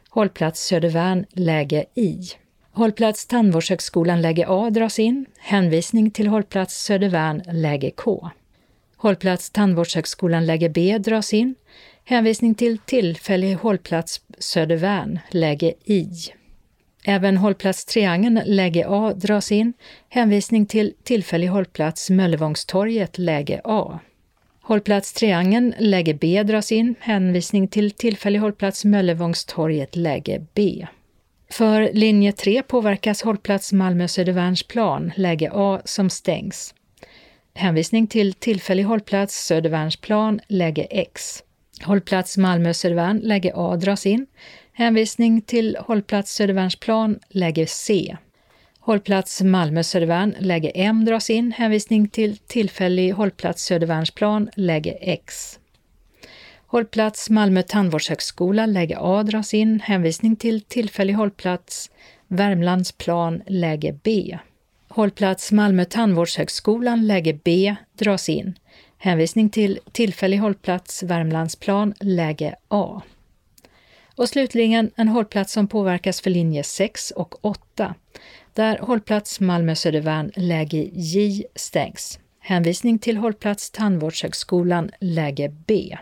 hållplats Södervärn läge I. Hållplats Tandvårdshögskolan läge A dras in. Hänvisning till hållplats Södervärn läge K. Hållplats Tandvårdshögskolan läge B dras in. Hänvisning till tillfällig hållplats Södervärn läge I. Även hållplats Triangeln läge A dras in. Hänvisning till tillfällig hållplats Möllevångstorget läge A. Hållplats Triangeln läge B dras in. Hänvisning till tillfällig hållplats Möllevångstorget läge B. För linje 3 påverkas hållplats Malmö Södervärnsplan läge A som stängs. Hänvisning till tillfällig hållplats Södervärnsplan läge X. Hållplats Malmö Södervärn läge A dras in. Hänvisning till hållplats Södervärnsplan läge C. Hållplats Malmö Södervärn läge M dras in. Hänvisning till tillfällig hållplats Södervärnsplan läge X. Hållplats Malmö Tandvårdshögskola läge A dras in. Hänvisning till tillfällig hållplats Värmlandsplan läge B. Hållplats Malmö Tandvårdshögskolan läge B dras in. Hänvisning till tillfällig hållplats Värmlandsplan läge A. Och slutligen en hållplats som påverkas för linje 6 och 8. Där hållplats Malmö Södervärn läge J stängs. Hänvisning till hållplats Tandvårdshögskolan läge B.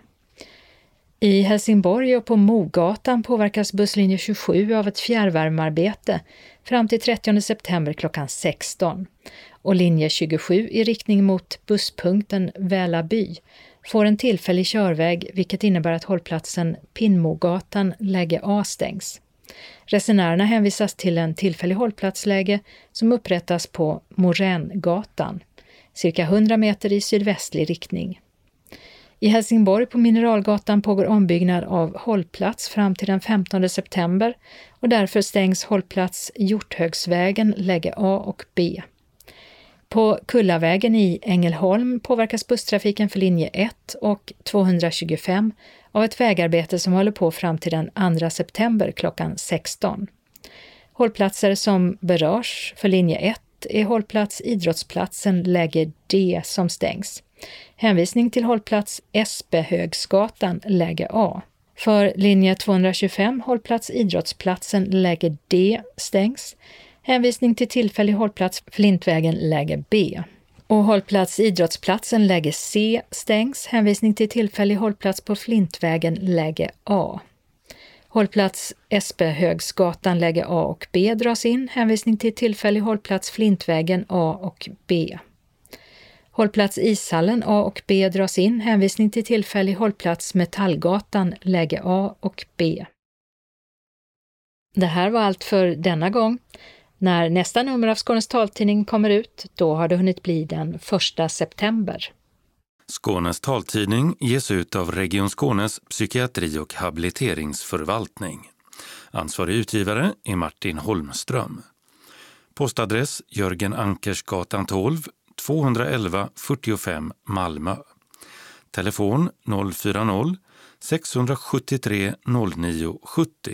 I Helsingborg och på Mogatan påverkas busslinje 27 av ett fjärrvärmarbete fram till 30 september klockan 16. Och linje 27 i riktning mot busspunkten Välaby får en tillfällig körväg, vilket innebär att hållplatsen Pinnmogatan läge A stängs. Resenärerna hänvisas till en tillfällig hållplatsläge som upprättas på Morängatan, cirka 100 meter i sydvästlig riktning. I Helsingborg på Mineralgatan pågår ombyggnad av hållplats fram till den 15 september och därför stängs hållplats Hjorthögsvägen läge A och B. På Kullavägen i Ängelholm påverkas busstrafiken för linje 1 och 225 av ett vägarbete som håller på fram till den 2 september klockan 16. Hållplatser som berörs för linje 1 är hållplats Idrottsplatsen läge D som stängs. Hänvisning till hållplats Espehögsgatan läge A. För linje 225 hållplats Idrottsplatsen läge D stängs. Hänvisning till tillfällig hållplats Flintvägen läge B. Och hållplats Idrottsplatsen läge C stängs. Hänvisning till tillfällig hållplats på Flintvägen läge A. Hållplats Espehögsgatan läge A och B dras in. Hänvisning till tillfällig hållplats Flintvägen A och B. Hållplats Ishallen A och B dras in. Hänvisning till tillfällig hållplats Metallgatan läge A och B. Det här var allt för denna gång. När nästa nummer av Skånes taltidning kommer ut, då har det hunnit bli den 1 september. Skånes taltidning ges ut av Region Skånes psykiatri- och habiliteringsförvaltning. Ansvarig utgivare är Martin Holmström. Postadress Jörgen Ankersgatan 12, 211 45 Malmö. Telefon 040 673 0970.